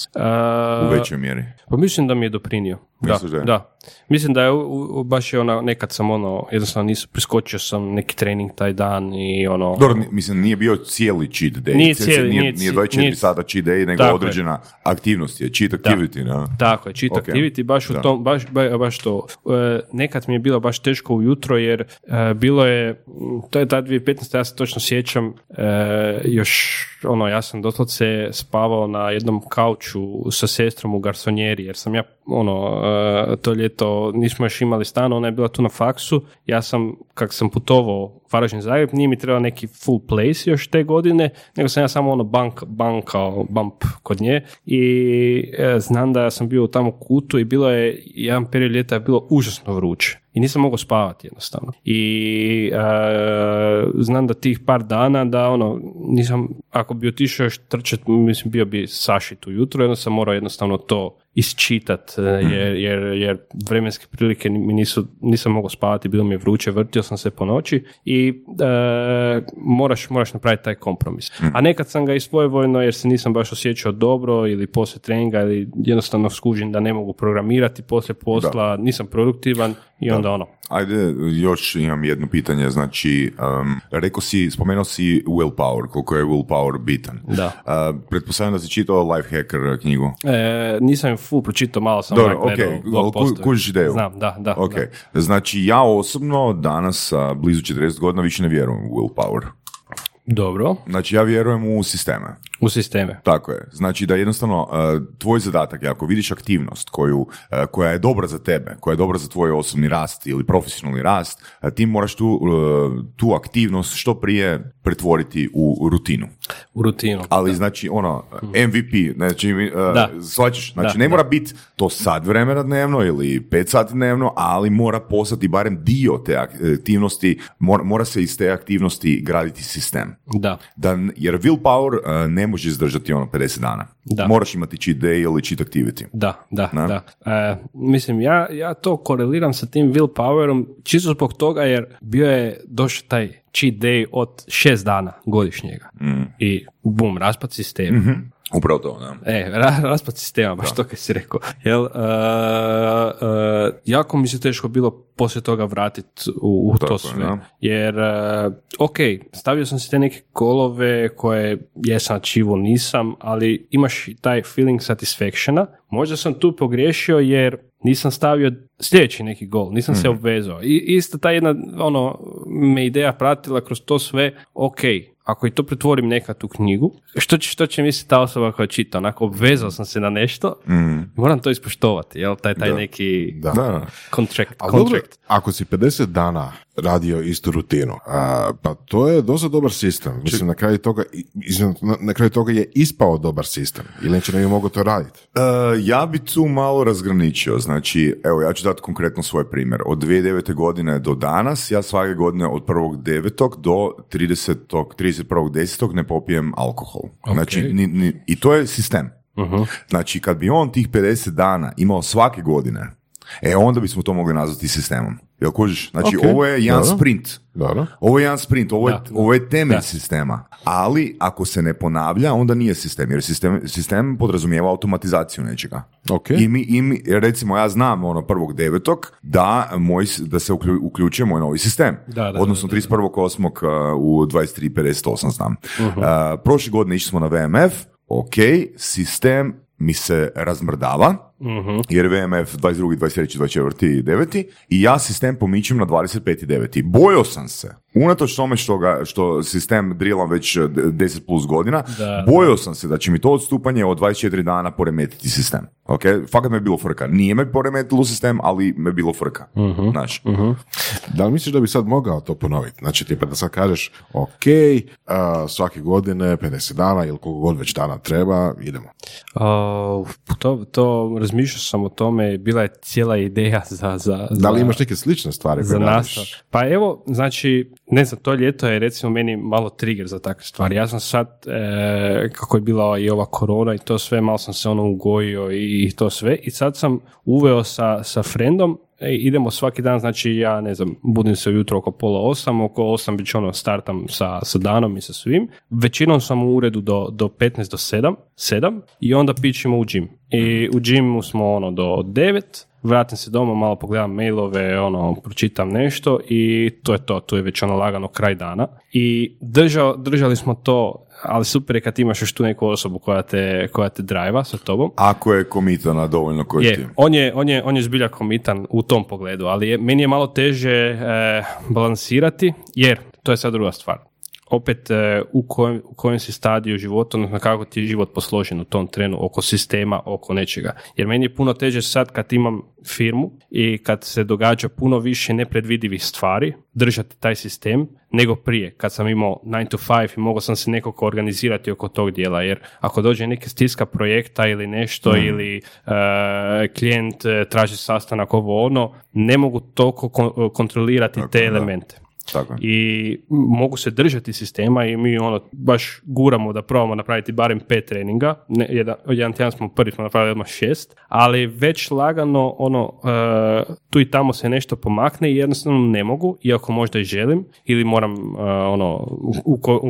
u većoj mjeri? Pa mislim da mi je doprinio. Da. Mislim da je baš je ono, nekad sam ono, jednostavno nisam, preskočio sam neki trening taj dan i ono... Dobro, mislim, nije bio cijeli cheat day. Nije 24 sata cheat day, nego tako određena aktivnost je, cheat activity, da. No? Tako je, cheat activity, baš da. U tom, baš to. Nekad mi je bilo baš teško ujutro, jer bilo je, to je ta 2015, ja se točno sjećam, još, ono, ja sam doslovce spavao na jednom kauču sa sestrom u garsonjeri, jer sam ja, ono, to ljeto nismo još imali stan, ona je bila tu na faksu, ja sam, kak sam putovao Varaždin Zagreb, nije mi trebao neki full place još te godine, nego sam ja samo ono bump kod nje i znam da sam bio tamo u kutu i bilo je, jedan period ljeta je bilo užasno vruće i nisam mogao spavati jednostavno. I znam da tih par dana da ono, nisam, ako bi otišao još trčat, mislim bio bi sašit ujutro, jedno sam morao jednostavno to isčitat, jer vremenske prilike mi nisam mogao spavati, bilo mi je vruće, vrtio sam se po noći i moraš napraviti taj kompromis. A nekad sam ga i svojevoljno, jer se nisam baš osjećao dobro ili poslije treninga ili jednostavno skužim da ne mogu programirati poslije posla, da. Nisam produktivan i onda ono. Ajde, još imam jedno pitanje, znači, spomenuo si willpower, koliko je willpower bitan. Da. Pretpostavljam da si čitao Lifehacker knjigu. Nisam full pročitao, malo sam gledao. Dobro, ok, kužiš ideju. Znam, da. Ok, da. Znači ja osobno danas, blizu 40 godina, više ne vjerujem u willpower. Dobro. Znači ja vjerujem u sisteme. U sisteme. Tako je. Znači da jednostavno tvoj zadatak je ako vidiš aktivnost koja je dobra za tebe, koja je dobra za tvoj osobni rast ili profesionalni rast, ti moraš tu aktivnost što prije pretvoriti u rutinu. U rutinu. Ali da. Znači ono, MVP, znači, shvaćaš, znači ne mora biti to sad vremena dnevno ili 5 sati dnevno, ali mora postati barem dio te aktivnosti, mora se iz te aktivnosti graditi sistem. Da jer willpower ne može izdržati ono 50 dana. Da. Moraš imati cheat day ili cheat activity. Da. Mislim, ja to koreliram sa tim willpowerom čisto zbog toga jer bio je došao taj cheat day od 6 dana godišnjega. I bum, raspad sistema. Mm-hmm. Upravo to, da. Raspad sistema, baš to kaj si rekao. Jel, jako mi se teško bilo poslije toga vratiti u to sve. Da. Jer, stavio sam si te neke golove koje jesam achieveo, nisam, ali imaš i taj feeling satisfactiona. Možda sam tu pogriješio jer nisam stavio sljedeći neki gol, nisam se obvezao. I isto ta jedna, ono, me ideja pratila kroz to sve, ako i to pretvorim nekad u knjigu, što će misliti ta osoba koja čita? Onako, obvezao sam se na nešto, moram to ispoštovati, jel? Taj neki contract. Ako si 50 dana radio istu rutinu, pa to je dosta dobar sistem. Mislim, na kraju toga je ispao dobar sistem. Ili neće ne bi mogo to raditi? Ja bi tu malo razgraničio. Znači, evo, ja ću dati konkretno svoj primjer. Od 2009. godine do danas, ja svake godine od 1.9. do 31.10. ne popijem alkohol. Okay. Znači, i to je sistem. Uh-huh. Znači, kad bi on tih 50 dana imao svake godine, onda bismo to mogli nazvati sistemom. Jel kužiš? Znači, ovo je jedan sprint. Dobro. Ovo je temelj sistema. Ali, ako se ne ponavlja, onda nije sistem. Jer sistem podrazumijeva automatizaciju nečega. Okay. I mi, recimo, ja znam ono 1.9. da se uključuje moj novi sistem. Odnosno, 31.8. u 23.58 znam. Prošle godine išli smo na VMF. Sistem mi se razmrdava. Uh-huh. Jer VMF 22. 23. 24. 9. I ja sistem pomičem na 25. 9. Bojao sam se, unatoč tome što sistem drillam već 10 plus godina, bojao sam se da će mi to odstupanje od 24 dana poremetiti sistem. Okay? Fakat me je bilo frka. Nije me poremetilo sistem, ali me je bilo frka. Uh-huh. Znači. Uh-huh. Da li misliš da bi sad mogao to ponoviti? Znači, tipa da sad kažeš, ok, svake godine 50 dana ili koliko god već dana treba, idemo. To razmišljao sam o tome, bila je cijela ideja za... Da li imaš neke slične stvari koje radiš? Pa evo, znači, ne znam, to ljeto je recimo meni malo trigger za takve stvari. Ja sam sad, kako je bila i ova korona i to sve, malo sam se ono ugojio i to sve. I sad sam uveo sa friendom, idemo svaki dan, znači ja ne znam, budim se ujutro oko 7:30, oko 8 već ono startam sa danom i sa svim. Većinom sam u uredu do 15 do 7 i onda pićemo u gym. I u gymu smo ono do 9, vratim se doma, malo pogledam mailove, ono, pročitam nešto i to je to, tu je već ono lagano kraj dana. I držali smo to, ali super je kad imaš još tu neku osobu koja te drajva sa tobom. Ako je komitana dovoljno koji je, on je zbilja komitan u tom pogledu, ali meni je malo teže balansirati, jer to je sad druga stvar. Opet u kojem si stadiju života, odnosno kako ti je život posložen u tom trenu, oko sistema, oko nečega. Jer meni je puno teže sad kad imam firmu i kad se događa puno više nepredvidivih stvari, držati taj sistem, nego prije, kad sam imao 9 to 5 i mogao sam se nekako organizirati oko tog dijela, jer ako dođe neke stiska projekta ili nešto ili klijent traži sastanak ovo ono, ne mogu toliko kontrolirati tako, te elemente. Tako. I mogu se držati sistema i mi ono baš guramo da probamo napraviti barem 5 treninga. Jedan tjedan smo napravili odmah 6, ali već lagano ono tu i tamo se nešto pomakne i jednostavno ne mogu, iako možda i želim ili moram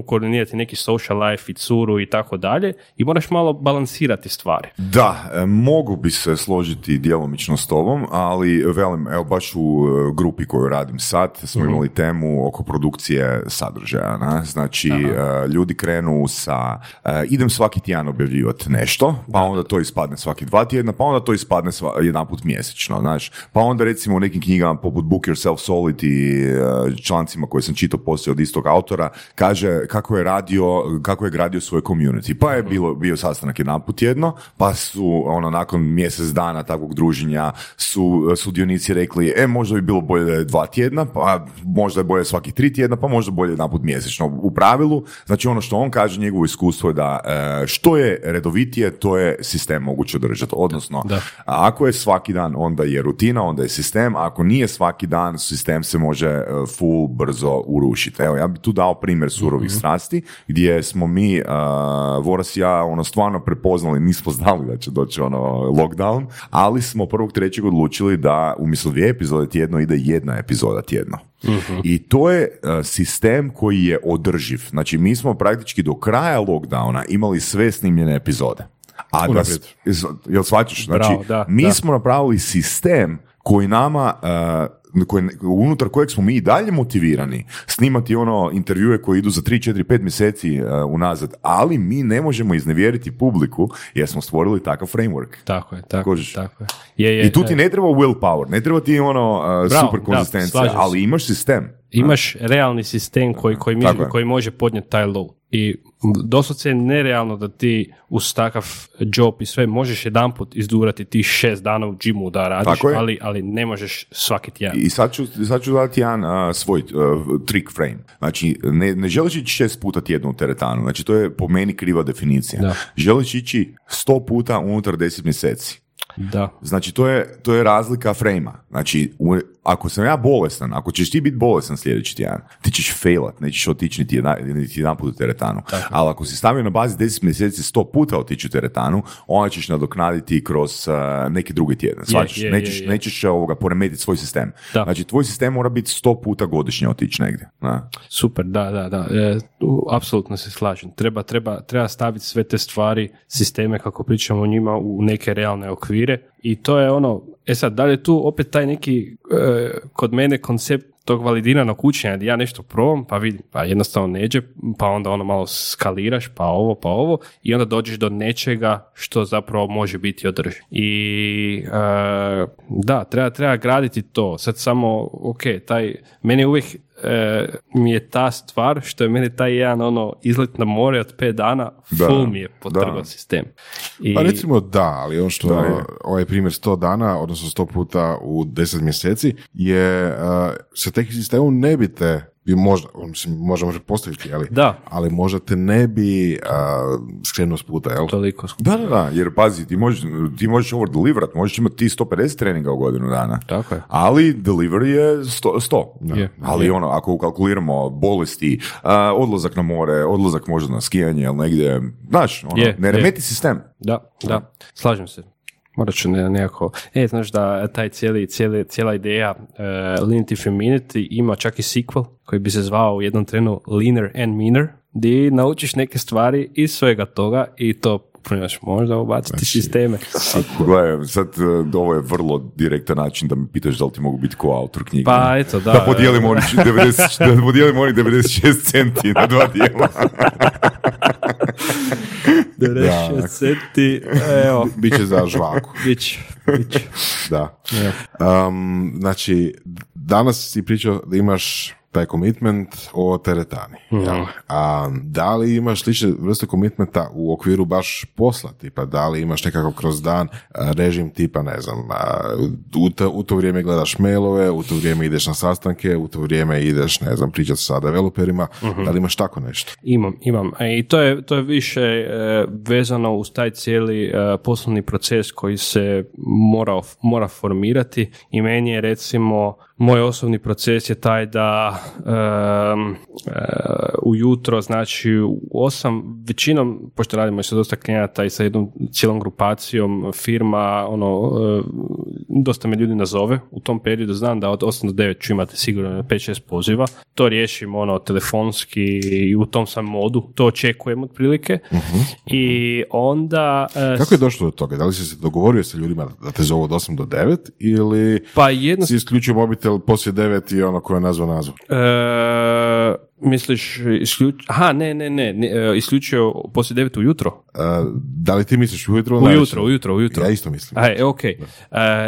koordinirati neki social life i curu i tako dalje i moraš malo balansirati stvari. Da, mogu bi se složiti djelomično s tobom, ali velim, evo baš u grupi koju radim sad smo imali temu oko produkcije sadržaja. Ne? Znači, ljudi krenu sa idem svaki tjedan objavljivati nešto, pa onda to ispadne svaki 2 tjedna, pa onda to ispadne jedanput mjesečno. Znaš? Pa onda recimo u nekim knjigama poput Book Yourself Solid i člancima koje sam čitao poslije od istog autora, kaže kako je gradio svoje community. Pa je bio sastanak jedanput tjedno, pa su ono, nakon mjesec dana takvog druženja su sudionici rekli možda bi bilo bolje da je 2 tjedna, pa možda je bolje svaki 3 tjedna, pa možda bolje jedanput mjesečno. U pravilu, znači ono što on kaže, njegovo iskustvo je da što je redovitije, to je sistem moguće održati. Odnosno, ako je svaki dan, onda je rutina, onda je sistem, a ako nije svaki dan, sistem se može full brzo urušiti. Evo, ja bih tu dao primjer surovih strasti, gdje smo mi, Voras i ja, ono, stvarno prepoznali, nismo znali da će doći ono lockdown, ali smo 1.3. odlučili da umjesto 2 epizode tjedno ide 1 epizoda tjedno. Uh-huh. I to je sistem koji je održiv. Znači, mi smo praktički do kraja lockdowna imali sve snimljene epizode. A da, jel shvaćaš? Znači, smo napravili sistem koji nama... unutar kojeg smo mi i dalje motivirani snimati ono intervjue koji idu za 3, 4, 5 mjeseci unazad, ali mi ne možemo iznevjeriti publiku jer smo stvorili takav framework. Tako je. I tu ti ne treba willpower, ne treba ti ono super konzistencija, ali imaš sistem. Imaš realni sistem koji može podnijeti taj load. I doslovce je nerealno da ti uz takav job i sve možeš jedanput izdurati ti 6 dana u džimu da radiš, ali ne možeš svaki tjedan. I sad ću dati jedan svoj trick frame. Znači, ne želiš ići 6 puta tjedno u teretanu. Znači, to je po meni kriva definicija. Da. Želiš ići 100 puta unutar 10 mjeseci. Da. Znači, to je razlika frame-a. Znači, ako sam ja bolestan, ako ćeš ti biti bolestan sljedeći tjedan, ti ćeš failat, nećeš otići niti jedan put u teretanu. Tako. Ali ako si stavio na bazi 10 mjeseci 100 puta otići u teretanu, onda ćeš nadoknaditi kroz neki drugi tjedan. Nećeš poremetiti svoj sistem. Da. Znači, tvoj sistem mora biti 100 puta godišnje otići negdje. Na. Super, da. Apsolutno se slažem. Treba staviti sve te stvari, sisteme, kako pričamo o njima, u neke realne okvire. I to je ono, sad, da li je tu opet taj neki kod mene koncept tog validiranog učenja gdje ja nešto probam, pa vidim, pa jednostavno neđe, pa onda ono malo skaliraš, pa ovo i onda dođeš do nečega što zapravo može biti održivo. I da, treba graditi to. Sad samo, ok, meni uvijek mi je ta stvar što je meni taj jedan izlet na more od 5 dana full mi je potrgao sistem. I... Pa recimo da, ali ono što ovaj primjer 100 dana, odnosno 100 puta u 10 mjeseci je sa tehničkim sistemom ne bi te možda postaviti, ali možda te ne bi skrenuo s puta, jel? Toliko skupno. Da, jer pazi, ti možeš over deliverat, možeš imati ti 150 treninga u godinu dana. Tako je. Ali delivery je 100. Yeah. Ali ono, ako ukalkuliramo bolesti, odlazak na more, odlazak možda na skijanje, jel negdje, znaš, ne remeti sistem. Da, slažem se. Morat ću nekako... znaš da taj cijela ideja Lean it if you mean it ima čak i sequel koji bi se zvao u jednom trenu Leaner and Meaner, gdje naučiš neke stvari iz svega toga i to možda ubaciti sisteme. Gledaj, sad ovo je vrlo direktan način da me pitaš da li ti mogu biti koautor knjige. Pa eto, da podijelimo oni 96 centi na 2 dijela. 96 centi, evo. Biće za žvaku. Biće. Da. Znači, danas si pričao da imaš taj commitment o teretani. Mm. A da li imaš slične vrste commitmenta u okviru baš posla, tipa da li imaš nekako kroz dan režim tipa, ne znam, u to vrijeme gledaš mailove, u to vrijeme ideš na sastanke, u to vrijeme ideš, ne znam, pričati sa developerima, da li imaš tako nešto? Imam. I to je više vezano uz taj cijeli poslovni proces koji se mora formirati i meni je recimo moj osobni proces je taj da ujutro, znači u 8, većinom, pošto radimo se dosta klijenata i sa jednom cijelom grupacijom firma, dosta me ljudi nazove u tom periodu, znam da od 8 do 9 ću imati sigurno 5-6 poziva, to riješim telefonski i u tom sam modu, to očekujem otprilike. I onda... Kako je došlo do toga? Da li si se dogovorio sa ljudima da te zovu od 8 do 9 ili si isključio mobitel poslije 9 i koja je nazva. Misliš isključio... Aha, ne, isključio poslije 9 ujutro. Da li ti misliš ujutro? Ujutro. Ja isto mislim. Aj, ok.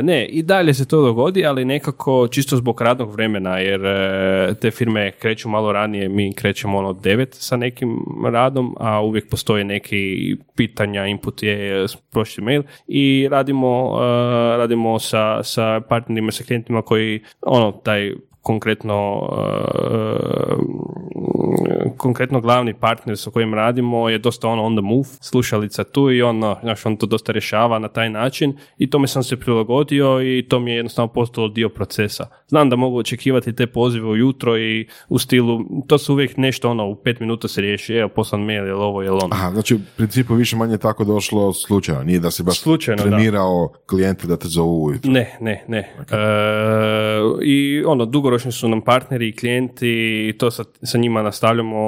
Ne, i dalje se to dogodi, ali nekako čisto zbog radnog vremena, jer te firme kreću malo ranije, mi krećemo 9 sa nekim radom, a uvijek postoje neki pitanja, input je prošli mail i radimo sa partnerima, sa klijentima koji taj konkretno glavni partner sa kojim radimo je dosta on the move, slušalica tu i on to dosta rješava na taj način i tome sam se prilagodio i to mi je jednostavno postalo dio procesa. Znam da mogu očekivati te pozive ujutro i u stilu, to se uvijek nešto u 5 minuta se riješi, evo poslan mail, jel ovo, jel ono. Aha, znači u principu više manje tako došlo slučajno, nije da si baš trenirao klijente da te zovu ujutro. Ne. Okay. I dugoročni su nam partneri i klijenti i to sa njima nastavljamo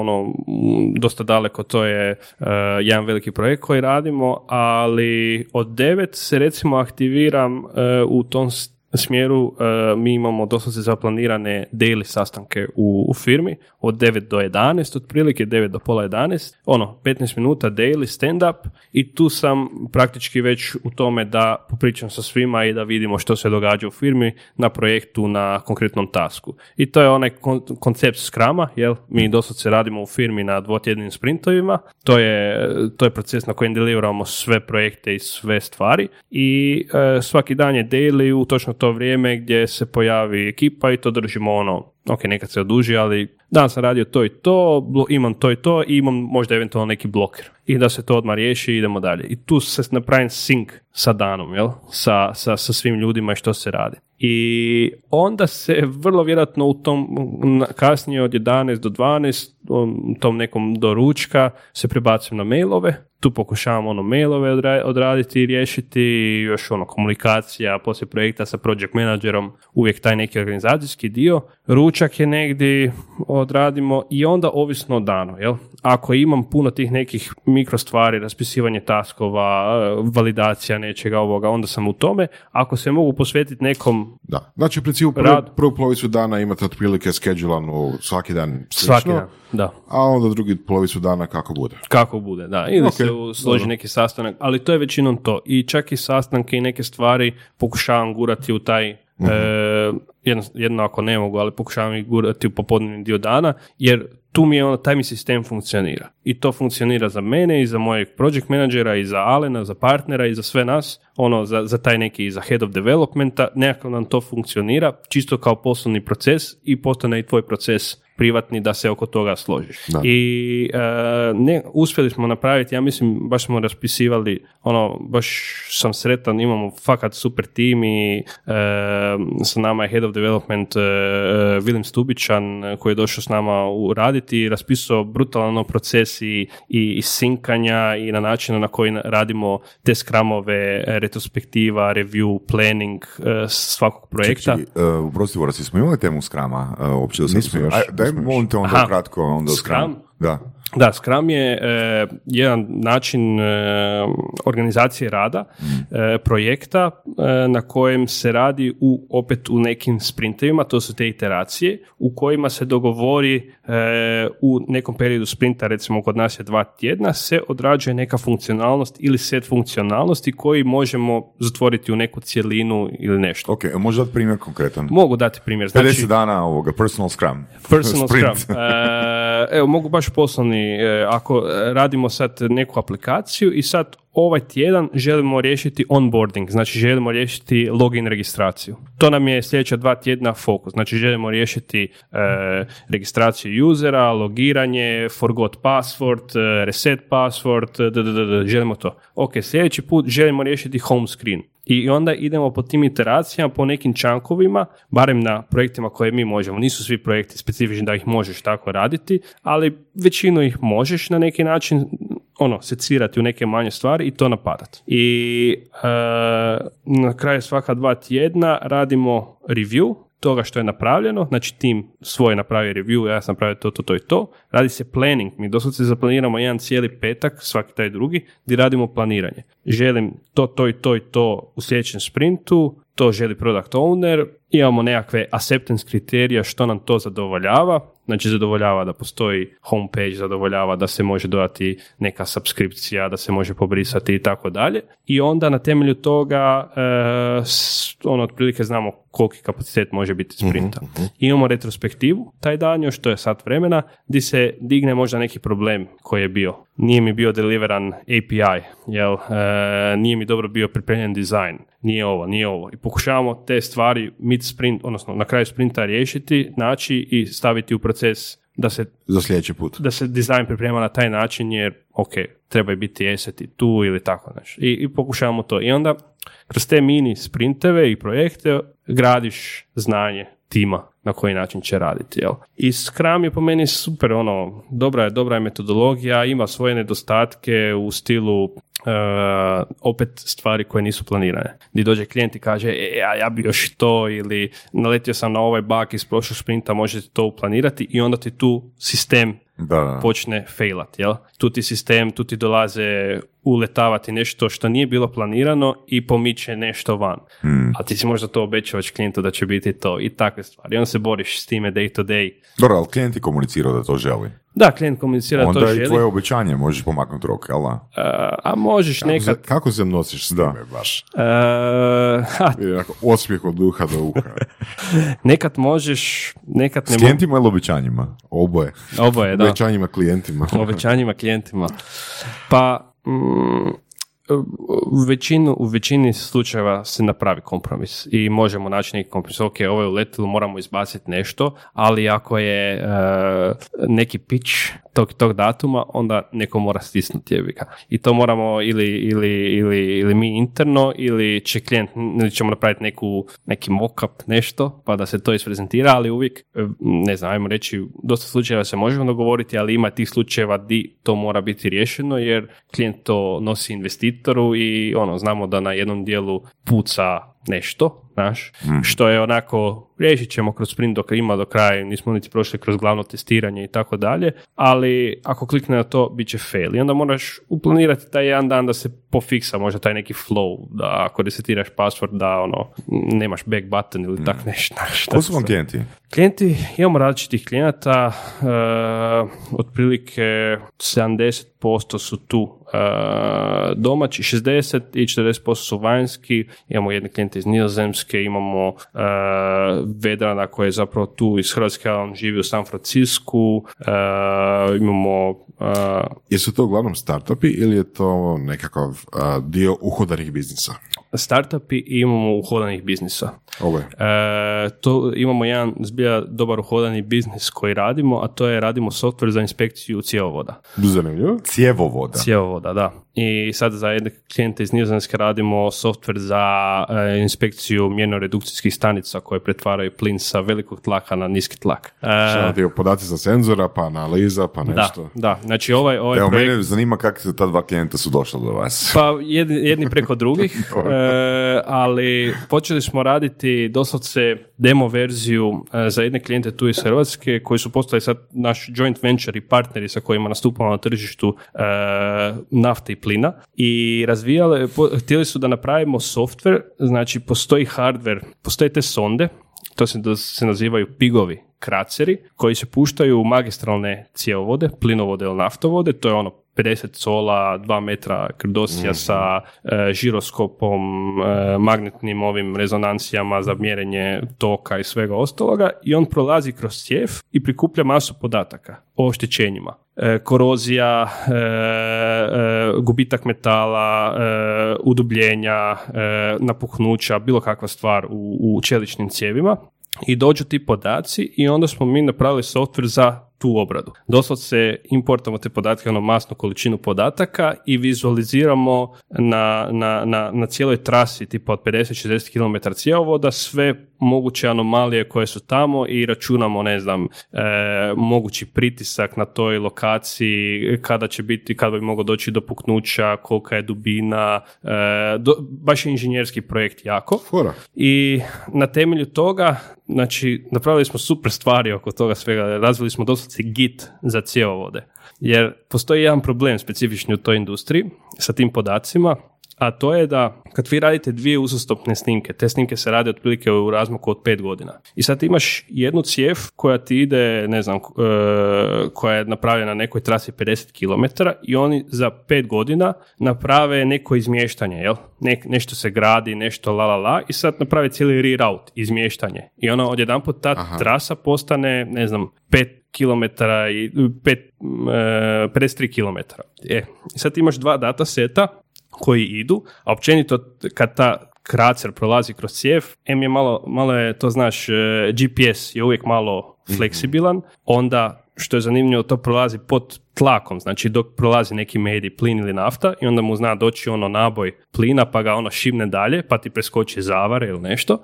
dosta daleko, to je jedan veliki projekt koji radimo, ali od 9 se recimo aktiviram u tom smjeru, mi imamo dosta se zaplanirane daily sastanke u firmi, od 9 do 11, otprilike 9 do pola 11, 15 minuta daily stand-up i tu sam praktički već u tome da popričam sa svima i da vidimo što se događa u firmi, na projektu, na konkretnom tasku. I to je onaj koncept Scruma, jel? Mi dosta se radimo u firmi na 2-tjednim sprintovima, to je proces na kojem deliveramo sve projekte i sve stvari i svaki dan je daily u točno to vrijeme gdje se pojavi ekipa i to držimo ok, nekad se oduži, ali danas sam radio to i to, imam to i to i imam možda eventualno neki bloker. I da se to odmah riješi i idemo dalje. I tu se napravim sync sa danom, jel? Sa svim ljudima i što se radi. I onda se vrlo vjerojatno u tom kasnije od 11 do 12 tom nekom do ručka se prebacim na mailove, tu pokušavam mailove odraditi i riješiti, još komunikacija poslije projekta sa project managerom, uvijek taj neki organizacijski dio. Ručak je negdje odradimo i onda ovisno o danu, jel? Ako imam puno tih nekih mikro stvari, raspisivanje taskova, validacija nečega ovoga, onda sam u tome. Ako se mogu posvetiti nekom... Da, znači u principu prvu polovicu dana imate otprilike skedulanu svaki dan slično, svaki dan, da. A onda drugi polovicu dana kako bude. Kako bude, da. Ili se složi neki sastanak, ali to je većinom to. I čak i sastanke i neke stvari pokušavam gurati u taj... jedno ako ne mogu, ali pokušavam ih gurati u popodnevni dio dana, jer tu mi je taj mi sistem funkcionira. I to funkcionira za mene i za mojeg project menadžera i za Alena, za partnera i za sve nas, za taj neki, za head of developmenta, nekako nam to funkcionira, čisto kao poslovni proces i postane i tvoj proces privatni da se oko toga složiš. Da. I uspjeli smo napraviti, ja mislim, baš smo raspisivali, baš sam sretan, imamo fakat super tim i sa nama je head of development Vilim Stubićan koji je došao s nama raditi i raspisao brutalno proces i sinkanja i na način na koji radimo te skramove, retrospektiva, review, planning svakog projekta. Uprostivo, rasi smo imali temu skrama uopće da smo još... Molim te onda kratko onda Scrum. Da, Scrum je jedan način organizacije rada, projekta na kojem se radi opet u nekim sprintovima, to su te iteracije, u kojima se dogovori u nekom periodu sprinta, recimo kod nas je 2 tjedna, se odrađuje neka funkcionalnost ili set funkcionalnosti koji možemo zatvoriti u neku cjelinu ili nešto. Ok, možeš dati primjer konkretan? Mogu dati primjer. 50 dana ovoga, personal Scrum. Personal Scrum. Evo, mogu baš poslovni, ako radimo sad neku aplikaciju i sad ovaj tjedan želimo riješiti onboarding, znači želimo riješiti login registraciju. To nam je sljedeća 2 tjedna fokus, znači želimo riješiti registraciju usera, logiranje, forgot password, reset password, želimo to. Ok, sljedeći put želimo riješiti home screen. I onda idemo po tim iteracijama, po nekim čankovima, barem na projektima koje mi možemo. Nisu svi projekti specifični da ih možeš tako raditi, ali većinu ih možeš na neki način secirati u neke manje stvari i to napadati. I na kraju svaka 2 tjedna radimo review toga što je napravljeno, znači tim svoj napravi review, ja sam napravio to i to. Radi se planning, mi doslovce zaplaniramo jedan cijeli petak, svaki taj drugi, gdje radimo planiranje. Želim to i to u sljedećem sprintu, to želi product owner, imamo nekakve acceptance kriterija što nam to zadovoljava, znači zadovoljava da postoji homepage, zadovoljava da se može dodati neka subskripcija, da se može pobrisati i tako dalje. I onda na temelju toga otprilike znamo koliki kapacitet može biti sprinta. Mm-hmm. Imamo retrospektivu taj dan, još to je sat vremena, gdje se digne možda neki problem koji je bio. Nije mi bio deliveran API, nije mi dobro bio pripremljen dizajn, nije ovo. I pokušavamo te stvari mid-sprint, na kraju sprinta riješiti, naći i staviti u proces da se za sljedeći put. Da se dizajn priprema na taj način jer treba biti eseti tu ili tako znači. I pokušavamo to. I onda kroz te mini sprinteve i projekte gradiš znanje tima na koji način će raditi. I Scrum je po meni super, dobra je metodologija, ima svoje nedostatke u stilu opet stvari koje nisu planirane. Gdje dođe klijent i kaže ja bi još to ili naletio sam na ovaj bug iz prošlog sprinta, možete to uplanirati i onda ti tu sistem počne failat. Tu ti dolaze uletavati nešto što nije bilo planirano i pomiče nešto van. A ti si možda to obećavaš klijentu da će biti to i takve stvari. I onda se boriš s time day to day. Dobro, ali klijent je komunicirao da to želi. Da, klijent komunicira da to želi. Onda i tvoje obećanje možeš pomaknuti rok, jel da? A možeš nekad... Kako se nosiš s time baš? Osmijeh od uha do uha. Nekad možeš, nekad ne možeš. S klijentima ili obećanjima? Oboje, da. Obećanjima klijentima. Pa... u većini slučajeva se napravi kompromis i možemo naći neki kompromis. Ok, ovo je uletilo, moramo izbaciti nešto, ali ako je neki pitch tog datuma, onda neko mora stisnuti jebika. I to moramo ili mi interno, ili će klijent, ili ćemo napraviti neki mock-up, nešto, pa da se to isprezentira, ali uvijek, ne znam, ajmo reći, dosta slučajeva se možemo dogovoriti, ali ima tih slučajeva di to mora biti riješeno, jer klijent to nosi investitoru i ono, znamo da na jednom dijelu puca nešto, znaš, što je onako, riješit ćemo kroz sprint dok ima do kraja, nismo niti prošli kroz glavno testiranje i tako dalje, ali ako klikne na to, bit će fail i onda moraš uplanirati taj jedan dan da se pofiksa možda taj neki flow, da ako resetiraš password, da ono, nemaš back button ili tak nešto. Ko su vam klijenti? Klijenti, imamo različitih klijenata, otprilike 70% su tu domaći, 60% i 40% su vanjski, imamo jedne klijente iz Nizozemske, imamo Vedrana koji je zapravo tu iz Hrvatske, on živi u San Francisku, imamo... Jesu to uglavnom startupi ili je to nekakav dio uhodanih biznisa? Startupi i imamo uhodanih biznisa. To imamo jedan zbilja dobar uhodani biznis koji radimo, a to je radimo software za inspekciju cjevovoda. Zanimljivo. Cjevovoda. Cjevovoda, da. I sad za jedne klijente iz Nizozemske radimo software za inspekciju mjerno-redukcijskih stanica koje pretvaraju plin sa velikog tlaka na niski tlak. Što podaci sa senzora, pa analiza, pa nešto. Da. Znači ovaj evo, projekt... Mene zanima kako se ta dva klijenta su došla do vas. Pa jedni preko drugih, ali počeli smo raditi doslovce demo verziju za jedne klijente tu iz Hrvatske koji su postali sad naš joint venture i partneri sa kojima nastupamo na tržištu nafte i plina i htjeli su da napravimo software, znači postoji hardware, postoje te sonde, to se nazivaju pigovi, kraceri, koji se puštaju u magistralne cjevovode, plinovode ili naftovode, to je ono 50 sola, 2 metra krdosija sa žiroskopom, magnetnim ovim rezonancijama za mjerenje toka i svega ostaloga i on prolazi kroz cijev i prikuplja masu podataka o oštećenjima. Korozija, gubitak metala, udubljenja, napuhnuća, bilo kakva stvar u čeličnim cijevima. I dođu ti podaci i onda smo mi napravili software za tu obradu. Doslovce importamo te podatke, ono masnu količinu podataka i vizualiziramo na cijeloj trasi tipa od 50-60 km cjevovoda sve moguće anomalije koje su tamo i računamo, ne znam, mogući pritisak na toj lokaciji, kada će biti, kada bi moglo doći do puknuća, kolika je dubina, baš je inženjerski projekt jako. Fora. I na temelju toga, znači, napravili smo super stvari oko toga svega, razvili smo doslovce Git za cjevovode, jer postoji jedan problem specifični u toj industriji sa tim podacima, a to je da kad vi radite dvije uzastopne snimke, te snimke se rade otprilike u razmaku od 5 godina. I sad imaš jednu cijev koja ti ide, ne znam, koja je napravljena na nekoj trasi 50 km i oni za 5 godina naprave neko izmještanje, jel? Nešto se gradi, nešto i sad naprave cijeli reroute, izmještanje. I ona odjedanput ta trasa postane, ne znam, 53 km. Sad imaš dva data seta koji idu, a općenito kad ta kracer prolazi kroz cijev, je malo je, to znaš, GPS je uvijek malo fleksibilan, onda što je zanimljivo, to prolazi pod tlakom, znači dok prolazi neki medij, plin ili nafta i onda mu zna doći ono naboj plina pa ga ono šibne dalje pa ti preskoči zavare ili nešto.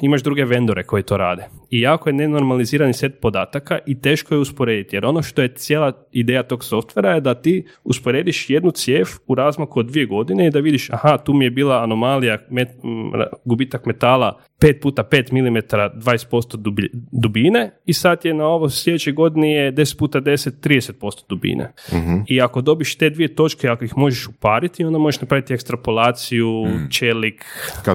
Imaš druge vendore koji to rade i jako je nenormalizirani set podataka i teško je usporediti jer ono što je cijela ideja tog softvera je da ti usporediš jednu cijev u razmaku od 2 godine i da vidiš aha tu mi je bila anomalija gubitak metala 5x5 mm 20% dubine i sad je na ovo sljedeće godine je 10x10 30% dubine. I ako dobiš te dvije točke, ako ih možeš upariti, onda možeš napraviti ekstrapolaciju, čelik,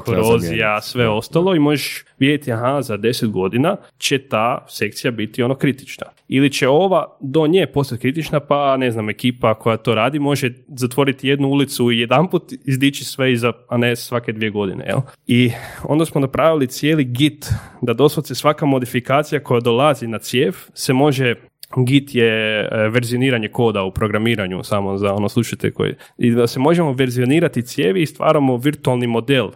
korozija, sve ostalo i možeš vidjeti aha, za 10 godina će ta sekcija biti ono kritična. Ili će ova do nje postati kritična, pa ne znam, ekipa koja to radi može zatvoriti jednu ulicu i jedanput izdići sve iza, a ne svake 2 godine. Jel? I onda smo napravili cijeli git da doslovce svaka modifikacija koja dolazi na cijev se može Git je verzioniranje koda u programiranju, samo za ono slušajte koji... I da se možemo verzionirati cijevi i stvaramo virtualni model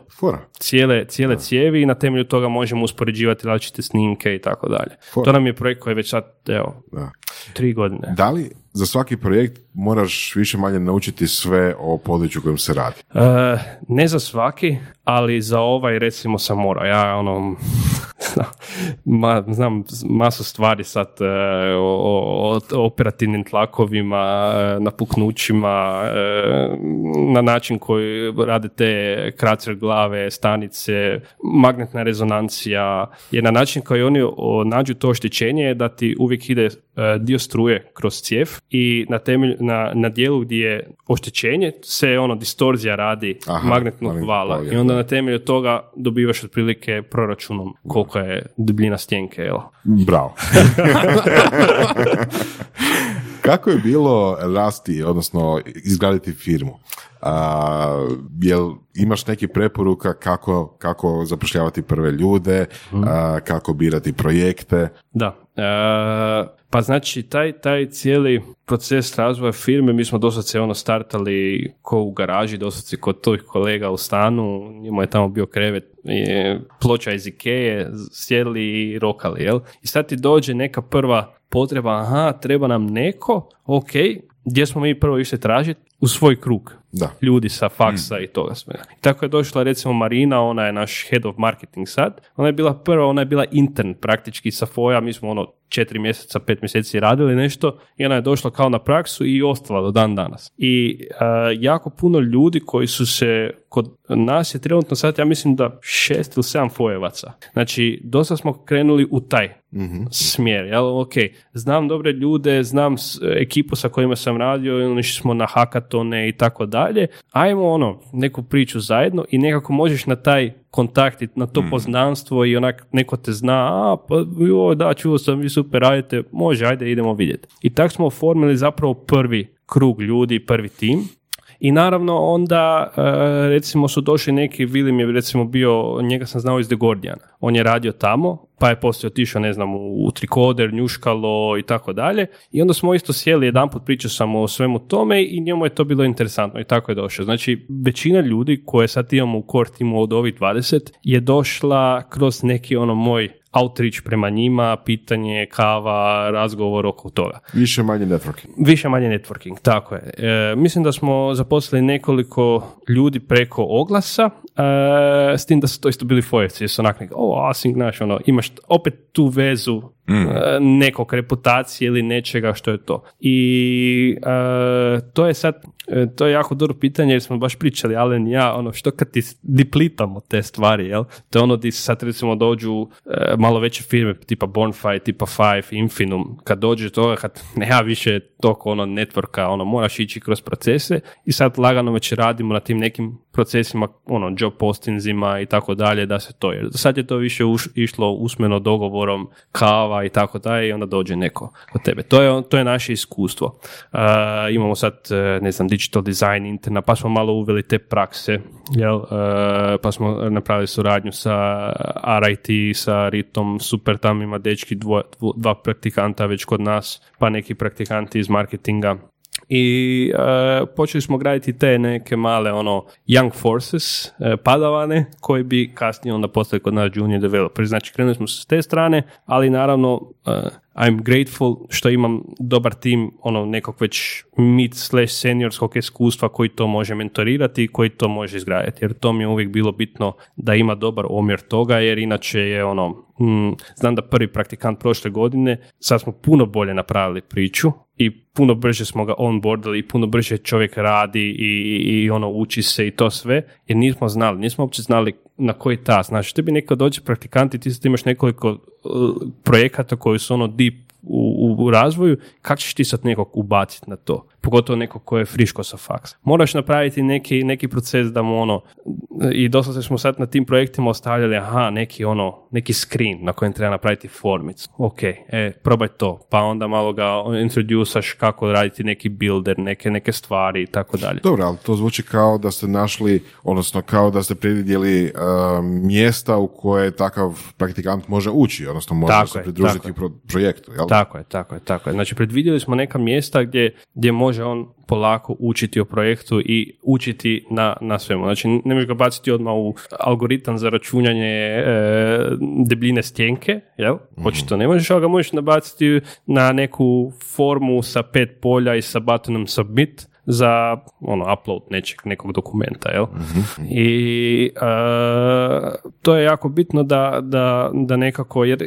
cijele cijevi i na temelju toga možemo uspoređivati različite snimke i tako dalje. To nam je projekt koji je već sad, evo, 3 godine. Da li za svaki projekt moraš više manje naučiti sve o području kojem se radi? Ne za svaki, ali za ovaj recimo sam morao. Ja znam masu stvari sad o operativnim tlakovima, napuknućima, na način koji rade te kracer glave, stanice, magnetna rezonancija. Jer na način koji oni nađu to oštećenje je da ti uvijek ide dio struje kroz cijev i na dijelu gdje je oštećenje se distorzija radi magnetnog vala i onda na temelju toga dobivaš otprilike proračunom koliko je debljina stjenke. Bravo. Kako je bilo rasti, odnosno izgraditi firmu? Jel imaš neki preporuka kako zapošljavati prve ljude, kako birati projekte? Da. Pa znači taj cijeli proces razvoja firme, mi smo doslovce startali ko u garaži, doslovce kod tvojih kolega u stanu, njima je tamo bio krevet, ploča iz Ikeje, sjedli i rokali, jel? I sad ti dođe neka prva potreba, treba nam neko, ok, gdje smo mi prvo išli tražiti? U svoj krug. Da. Ljudi sa faksa i toga svega. Tako je došla recimo Marina, ona je naš head of marketing sad. Ona je bila prva, ona je bila intern praktički sa FOI-a, mi smo 4 mjeseca, 5 mjeseci radili nešto i ona je došla kao na praksu i ostala do dan danas. I jako puno ljudi koji su se, kod nas je trenutno sad, ja mislim da 6 ili 7 FOI-evaca. Znači, dosta smo krenuli u taj smjer. Jel? Ok, znam dobre ljude, znam ekipu sa kojima sam radio, oni smo na hakatone i tako dalje. Ajmo neku priču zajedno i nekako možeš na taj kontaktit, na to poznanstvo i onak neko te zna, čuo sam, vi super radite, može, ajde idemo vidjeti. I tako smo oformili zapravo prvi krug ljudi, prvi tim. I naravno onda recimo su došli neki, Vilim je recimo bio, njega sam znao iz The Gordiana. On je radio tamo, pa je poslije otišao, u trikoder, njuškalo i tako dalje. I onda smo isto sjeli, jedanput pričao sam o svemu tome i njemu je to bilo interesantno i tako je došao. Znači, većina ljudi koje sad imamo u core timu od ovih 20 je došla kroz neki moj outreach prema njima, pitanje, kava, razgovor oko toga. Više manje networking, tako je. Mislim da smo zaposlili nekoliko ljudi preko oglasa, s tim da su to isto bili fojevci, jer su Async, imaš opet tu vezu nekog reputacije ili nečega što je to. I to je sad, to je jako dobro pitanje jer smo baš pričali, Alen i ja, što kad ti diplitamo te stvari, jel? To je di sad recimo dođu malo veće firme, tipa Bonfire, tipa Five, Infinum, kad dođe toga, kad nema više toliko networka, moraš ići kroz procese i sad lagano već radimo na tim nekim procesima, job postingzima i tako dalje, da se to je. Sad je to više išlo usmeno dogovorom, kava i tako dalje i onda dođe neko od tebe. To je naše iskustvo. Imamo sad, digital design interna, pa smo malo uveli te prakse, pa smo napravili suradnju sa RIT, sa RIT-om, super, tam ima dečki, 2 praktikanta već kod nas, pa neki praktikanti iz marketinga. I počeli smo graditi te neke male young forces, padavane, koji bi kasnije onda postali kod nas junior developer. Znači, krenuli smo s te strane, ali naravno I'm grateful što imam dobar tim nekog već mid/seniorskog iskustva koji to može mentorirati i koji to može izgraditi. Jer to mi je uvijek bilo bitno da ima dobar omjer toga, jer inače je znam da prvi praktikant prošle godine, sad smo puno bolje napravili priču i puno brže smo ga onboardili i puno brže čovjek radi i uči se i to sve, jer nismo uopće znali na koji tas. Znači, tebi nekad dođe praktikanti, ti sad imaš nekoliko projekata koji su deep u razvoju, kako ćeš ti sad nekog ubaciti na to? Pogotovo nekog koji je friško sa faksa. Moraš napraviti neki proces da mu i doslovno smo sad na tim projektima ostavljali neki screen na kojem treba napraviti formicu. Ok, probaj to, pa onda malo ga introdusaš kako raditi neki builder, neke stvari i tako dalje. Dobro, ali to zvuči kao da ste našli, odnosno kao da ste predvidjeli mjesta u koje takav praktikant može ući, odnosno može se pridružiti projektu, jel? Tako je. Znači, predvidjeli smo neka mjesta gdje može on polako učiti o projektu i učiti na svemu. Znači, ne možeš ga baciti odmah u algoritam za računanje debljine stjenke, jel? Očito ne možeš, ali ga možeš nabaciti na neku formu sa 5 polja i sa batonom submit, za upload nekog dokumenta, jel? Mm-hmm. I to je jako bitno da nekako, jer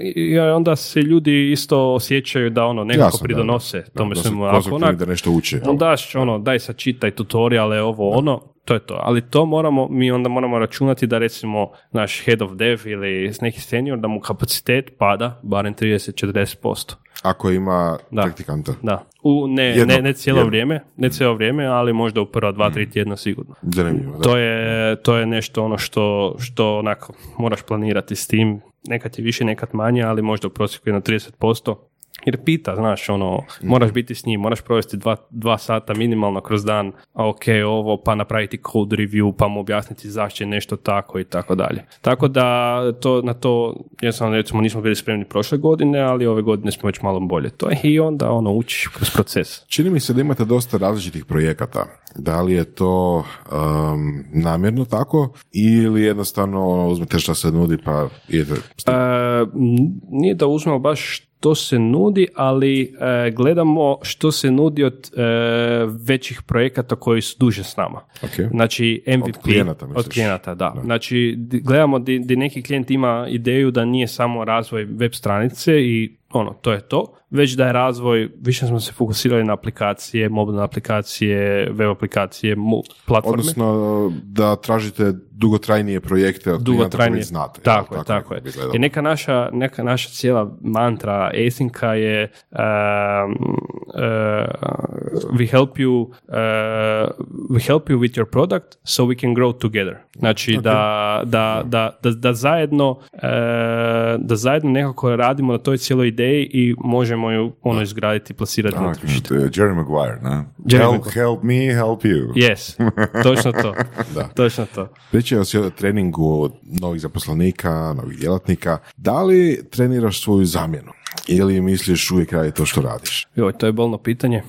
onda se ljudi isto osjećaju da nekako Jasno, pridonose tome svemu. Da nešto uče. Daj sad čitaj tutoriale, to je to. Ali to mi onda moramo računati da recimo naš head of dev ili neki senior, da mu kapacitet pada barem 30-40%. Ako ima praktikanta. Da. Ne cijelo vrijeme, ali možda u prva 2-3 tjedna sigurno. Zanimljivo, da. To je nešto što onako moraš planirati s tim. Nekad je više, nekad manje, ali možda u prosjeku je na 30%. Jer pita, znaš, moraš biti s njim, moraš provesti 2 sata minimalno kroz dan, pa napraviti code review, pa mu objasniti zašto je nešto tako i tako dalje. Tako da recimo nismo bili spremni prošle godine, ali ove godine smo već malo bolje. To je i onda učiš kroz proces. Čini mi se da imate dosta različitih projekata. Da li je to namjerno tako ili jednostavno uzmete što se nudi pa idete? Nije da uzmemo baš to se nudi, ali gledamo što se nudi od većih projekata koji su duže s nama. Okay. Znači MVP. Od klijenata, da. Znači gledamo gdje neki klijent ima ideju da nije samo razvoj web stranice i to je to, već da je razvoj, više smo se fokusirali na aplikacije, mobilne aplikacije, web aplikacije, platforme. Odnosno da tražite dugotrajnije projekte od klijenata koji znate. Tako je. I neka naša cijela mantra Asynca je we help you with your product so we can grow together. Znači da zajedno nekako radimo na toj cijeloj ideji i možemo ju izgraditi i plasirati na tržište. Jerry Maguire, ne? Help me, help you. Yes, točno to. Točno to. Pričao si o treningu novih zaposlenika, novih djelatnika. Da li treniraš svoju zamjenu ili misliš uvijek radi to što radiš? To je bolno pitanje.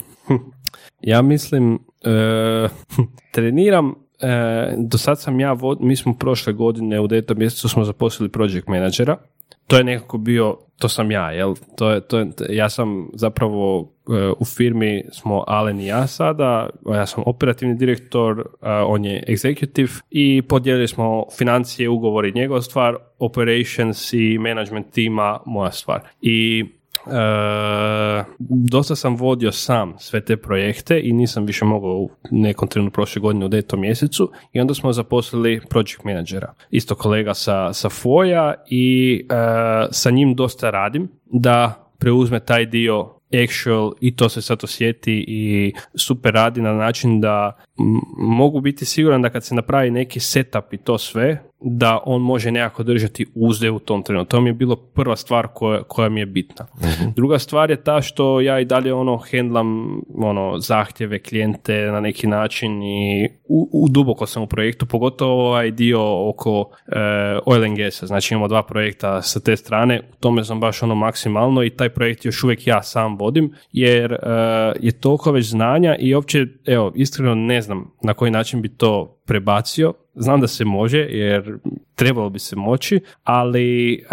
Ja mislim, treniram. Do sad sam mi smo prošle godine u 9. mjesecu smo zaposlili project menadžera. To je nekako bio, to sam ja, jel? Ja sam zapravo u firmi smo Alen i ja sada, ja sam operativni direktor, on je executive i podijelili smo financije, ugovori njegova stvar, operations i management tima moja stvar. I dosta sam vodio sam sve te projekte i nisam više mogao u nekom trenutku prošle godine u 9. mjesecu i onda smo zaposlili project menadžera. Isto kolega sa Foja i sa njim dosta radim da preuzme taj dio actual i to se sad osjeti i super radi na način da mogu biti siguran da kad se napravi neki setup i to sve, da on može nekako držati uzde u tom trenutku. To mi je bilo prva stvar koja mi je bitna. Uh-huh. Druga stvar je ta što ja i dalje hendlam zahtjeve, klijente na neki način i duboko sam u projektu, pogotovo ovaj dio oko oil and gas-a. Znači imamo 2 projekta sa te strane, u tome sam baš maksimalno i taj projekt još uvijek ja sam vodim, jer je toliko već znanja i uopće, iskreno ne znam na koji način bi to prebacio. Znam da se može, jer trebalo bi se moći, ali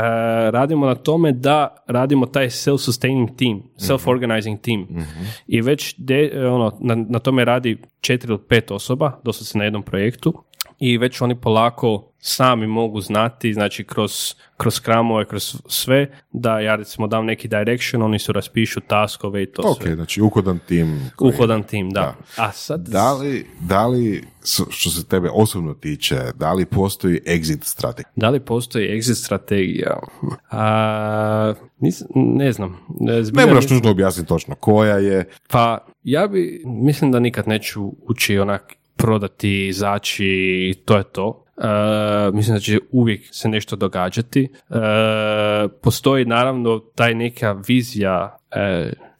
radimo na tome da radimo taj self-sustaining team, self-organizing team. Mm-hmm. I već na tome radi 4 ili 5 osoba, dosta se na jednom projektu, i već oni polako sami mogu znati, znači kroz skramove, kroz sve, da ja recimo dam neki direction, oni su raspišu taskove i to sve. Ok, znači uhodan tim. Uhodan tim, da. A sad... Da li, što se tebe osobno tiče, da li postoji exit strategija? Ne znam. Ne moraš nužno objasniti točno koja je. Pa ja mislim da nikad neću ući prodati, izaći, to je to. Mislim da će uvijek se nešto događati. Postoji naravno taj neka vizija,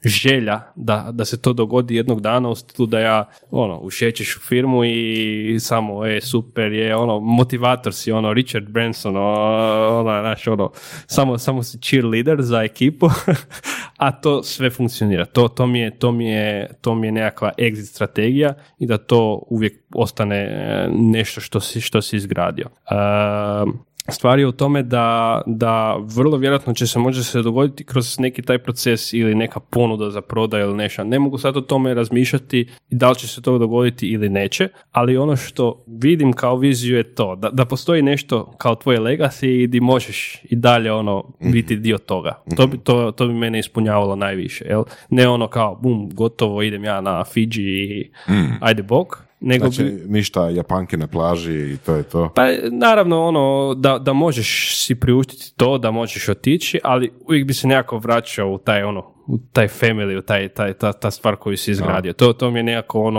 želja da se to dogodi jednog dana u stilu da ja ušećeš u firmu i samo super je, motivator si, Richard Branson, samo si cheerleader za ekipu a to sve funkcionira. To mi je nekakva exit strategija i da to uvijek ostane nešto što si izgradio. Stvar je u tome da vrlo vjerojatno može se dogoditi kroz neki taj proces ili neka ponuda za prodaju ili nešto. Ne mogu sad o tome razmišljati da li će se to dogoditi ili neće, ali ono što vidim kao viziju je to, da postoji nešto kao tvoje legacy i di možeš i dalje biti dio toga. To bi mene ispunjavalo najviše. Jel? Ne ono kao bum, gotovo, idem ja na Fiji i ajde bok. Znači, ništa Japanke na plaži i to je to? Pa naravno da možeš si priuštiti to, da možeš otići, ali uvijek bi se nekako vraćao u taj family, u ta stvar koju si izgradio. To mi je nekako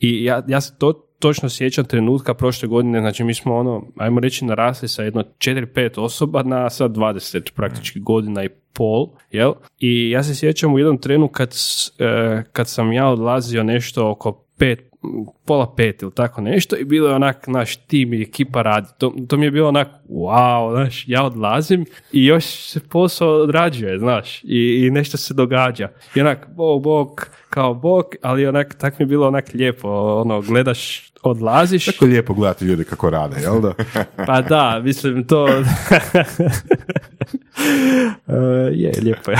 i ja se točno sjećam trenutka prošle godine, znači mi smo ajmo reći narasli sa jedno 4-5 osoba na sad 20 praktički godina i pol, jel? I ja se sjećam u jednom trenu kad sam ja odlazio nešto oko 5:30 ili tako nešto i bilo je onak naš tim i ekipa radi. To mi je bilo onak wow, znaš, ja odlazim i još se posao odrađuje, znaš, i nešto se događa. I onak bok, kao bok, ali onak, tak mi je bilo onak lijepo, gledaš, odlaziš. Tako je lijepo gledati ljudi kako rade, jel da? Pa da, mislim to... je, lijepo je.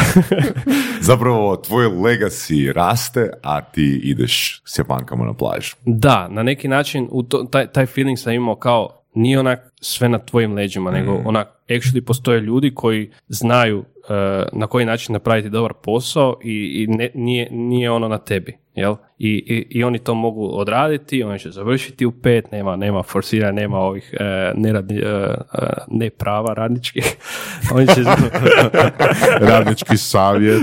Zapravo, tvoj legacy raste, a ti ideš s Japankama na plažu. Da, na neki način taj feeling sam imao kao nije onak sve na tvojim leđima, nego onak actually postoje ljudi koji znaju na koji način napraviti dobar posao i nije na tebi. Jel? I oni to mogu odraditi, oni će završiti u 5, nema forsira, nema ovih neprava radničkih. Oni će radnički savjet.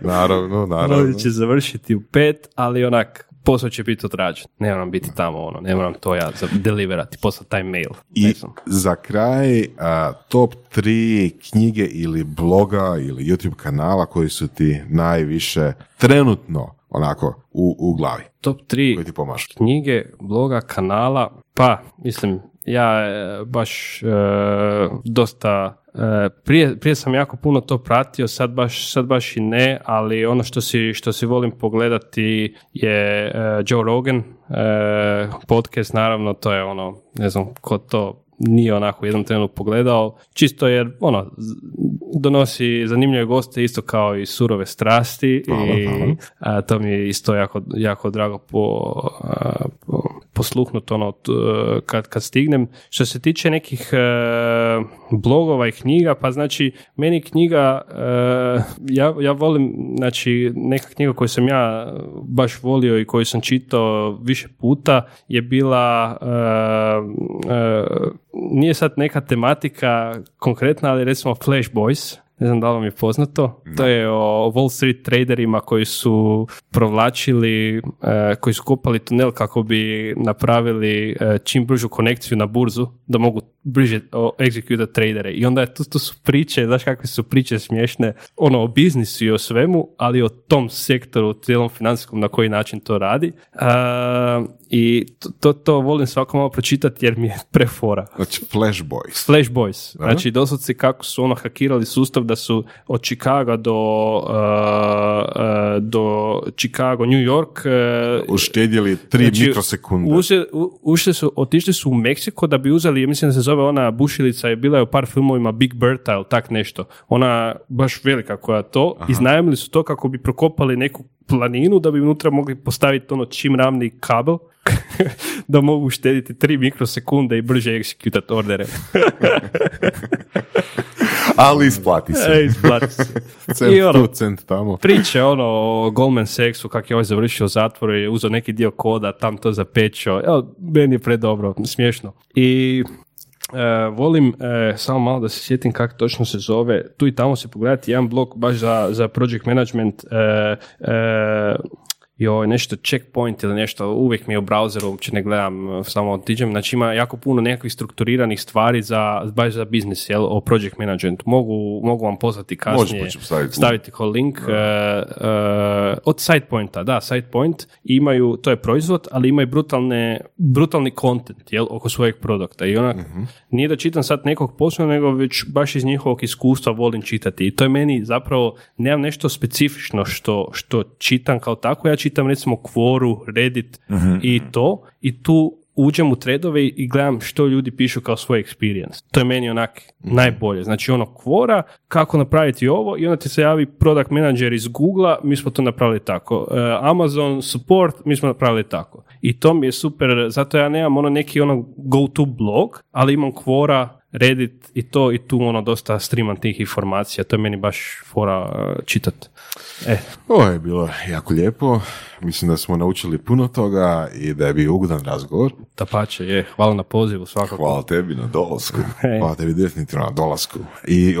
Naravno. Oni će završiti u 5, ali onak posao će biti odrađen. Ne moram biti tamo, ne moram to ja deliverati, poslati taj mail. I za kraj, top 3 knjige ili bloga ili YouTube kanala koji su ti najviše trenutno onako u glavi. Top 3 knjige, bloga, kanala, pa mislim, ja baš dosta... Prije sam jako puno to pratio, sad baš i ne, ali ono što si volim pogledati je Joe Rogan podcast, naravno to je ne znam ko to nije onako u jednom trenutku pogledao, čisto jer donosi zanimljive goste isto kao i surove strasti i to mi je isto jako, jako drago posluhnut kad stignem. Što se tiče nekih blogova i knjiga, pa znači meni knjiga ja volim, znači neka knjiga koju sam ja baš volio i koju sam čitao više puta je bila nije sad neka tematika konkretna, ali recimo Flash Boys, ne znam da li vam je poznato, to je o Wall Street traderima koji su provlačili, koji su kopali tunel kako bi napravili čim bržu konekciju na burzu, da mogu bliže execute tradere. I onda je tu su priče, znaš kakve su priče smiješne, o biznisu i o svemu, ali o tom sektoru, cijelom financijskom, na koji način to radi. I to volim svako malo pročitati jer mi je prefora. Znači Flash Boys. Flash Boys. Znači doslovce kako su hakirali sustav da su od Chicaga do Chicago, New York. Uštedjeli 3 znači, mikrosekunde. Otišli su u Meksiko da bi uzeli, ja mislim da se zove ona bušilica, je bila je u par filmovima Big Bertha ili tak nešto. Ona baš velika koja to. Aha. Iznajmili su to kako bi prokopali neku planinu da bi unutra mogli postaviti čim ravni kabel da mogu štediti 3 mikrosekunde i brže executati ordere. Ali isplati se. Cent tu, cent tamo. Priče o Goldman Sachsu, kak je završio zatvor i uzeo neki dio koda, tam to zapečio. Evo, meni je predobro, smiješno. I... volim, samo malo da se sjetim kako točno se zove, tu i tamo se pogledati jedan blog baš za project management joj, nešto checkpoint ili nešto, uvijek mi je u browseru, uopće ne gledam, samo otiđem. Znači ima jako puno nekakvih strukturiranih stvari za, baš za biznis, jel, o project managementu. Mogu vam poslati kasnije, staviti kao link. Od Sitepointa, da, Sitepoint imaju, to je proizvod, ali imaju brutalni content, jel, oko svojeg produkta. I onak, nije da čitam sad nekog posla, nego već baš iz njihovog iskustva volim čitati. I to je meni zapravo, nemam nešto specifično što čitam kao tako, ja čitam recimo Quoru, Reddit i to, i tu uđem u threadove i gledam što ljudi pišu kao svoj experience. To je meni onak najbolje. Znači ono Quora, kako napraviti ovo, i onda ti se javi product manager iz Google-a, mi smo to napravili tako. Amazon support, mi smo napravili tako. I to mi je super, zato ja nemam ono neki ono go-to blog, ali imam Quora, Reddit i to, i tu ono dosta streamam tih informacija. To je meni baš fora čitati. Ovo je bilo jako lijepo. Mislim da smo naučili puno toga i da je bio ugodan razgovor. Dapače, je. Hvala na pozivu svakako. Hvala tebi na dolasku. Hvala tebi definitivno na dolasku. I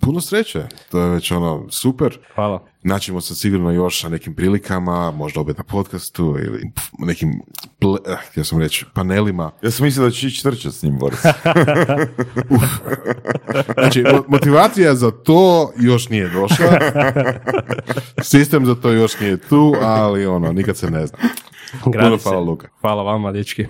puno sreće. To je već ono super. Hvala. Naćemo se sigurno još sa nekim prilikama, možda opet na podcastu ili nekim panelima. Ja sam mislio da ću ići trčati s njim, Boris. Znači, motivacija za to još nije došla. Sistem za to još nije tu, ali ono, nikad se ne zna. Puno hvala, Luka. Hvala vama, dečki.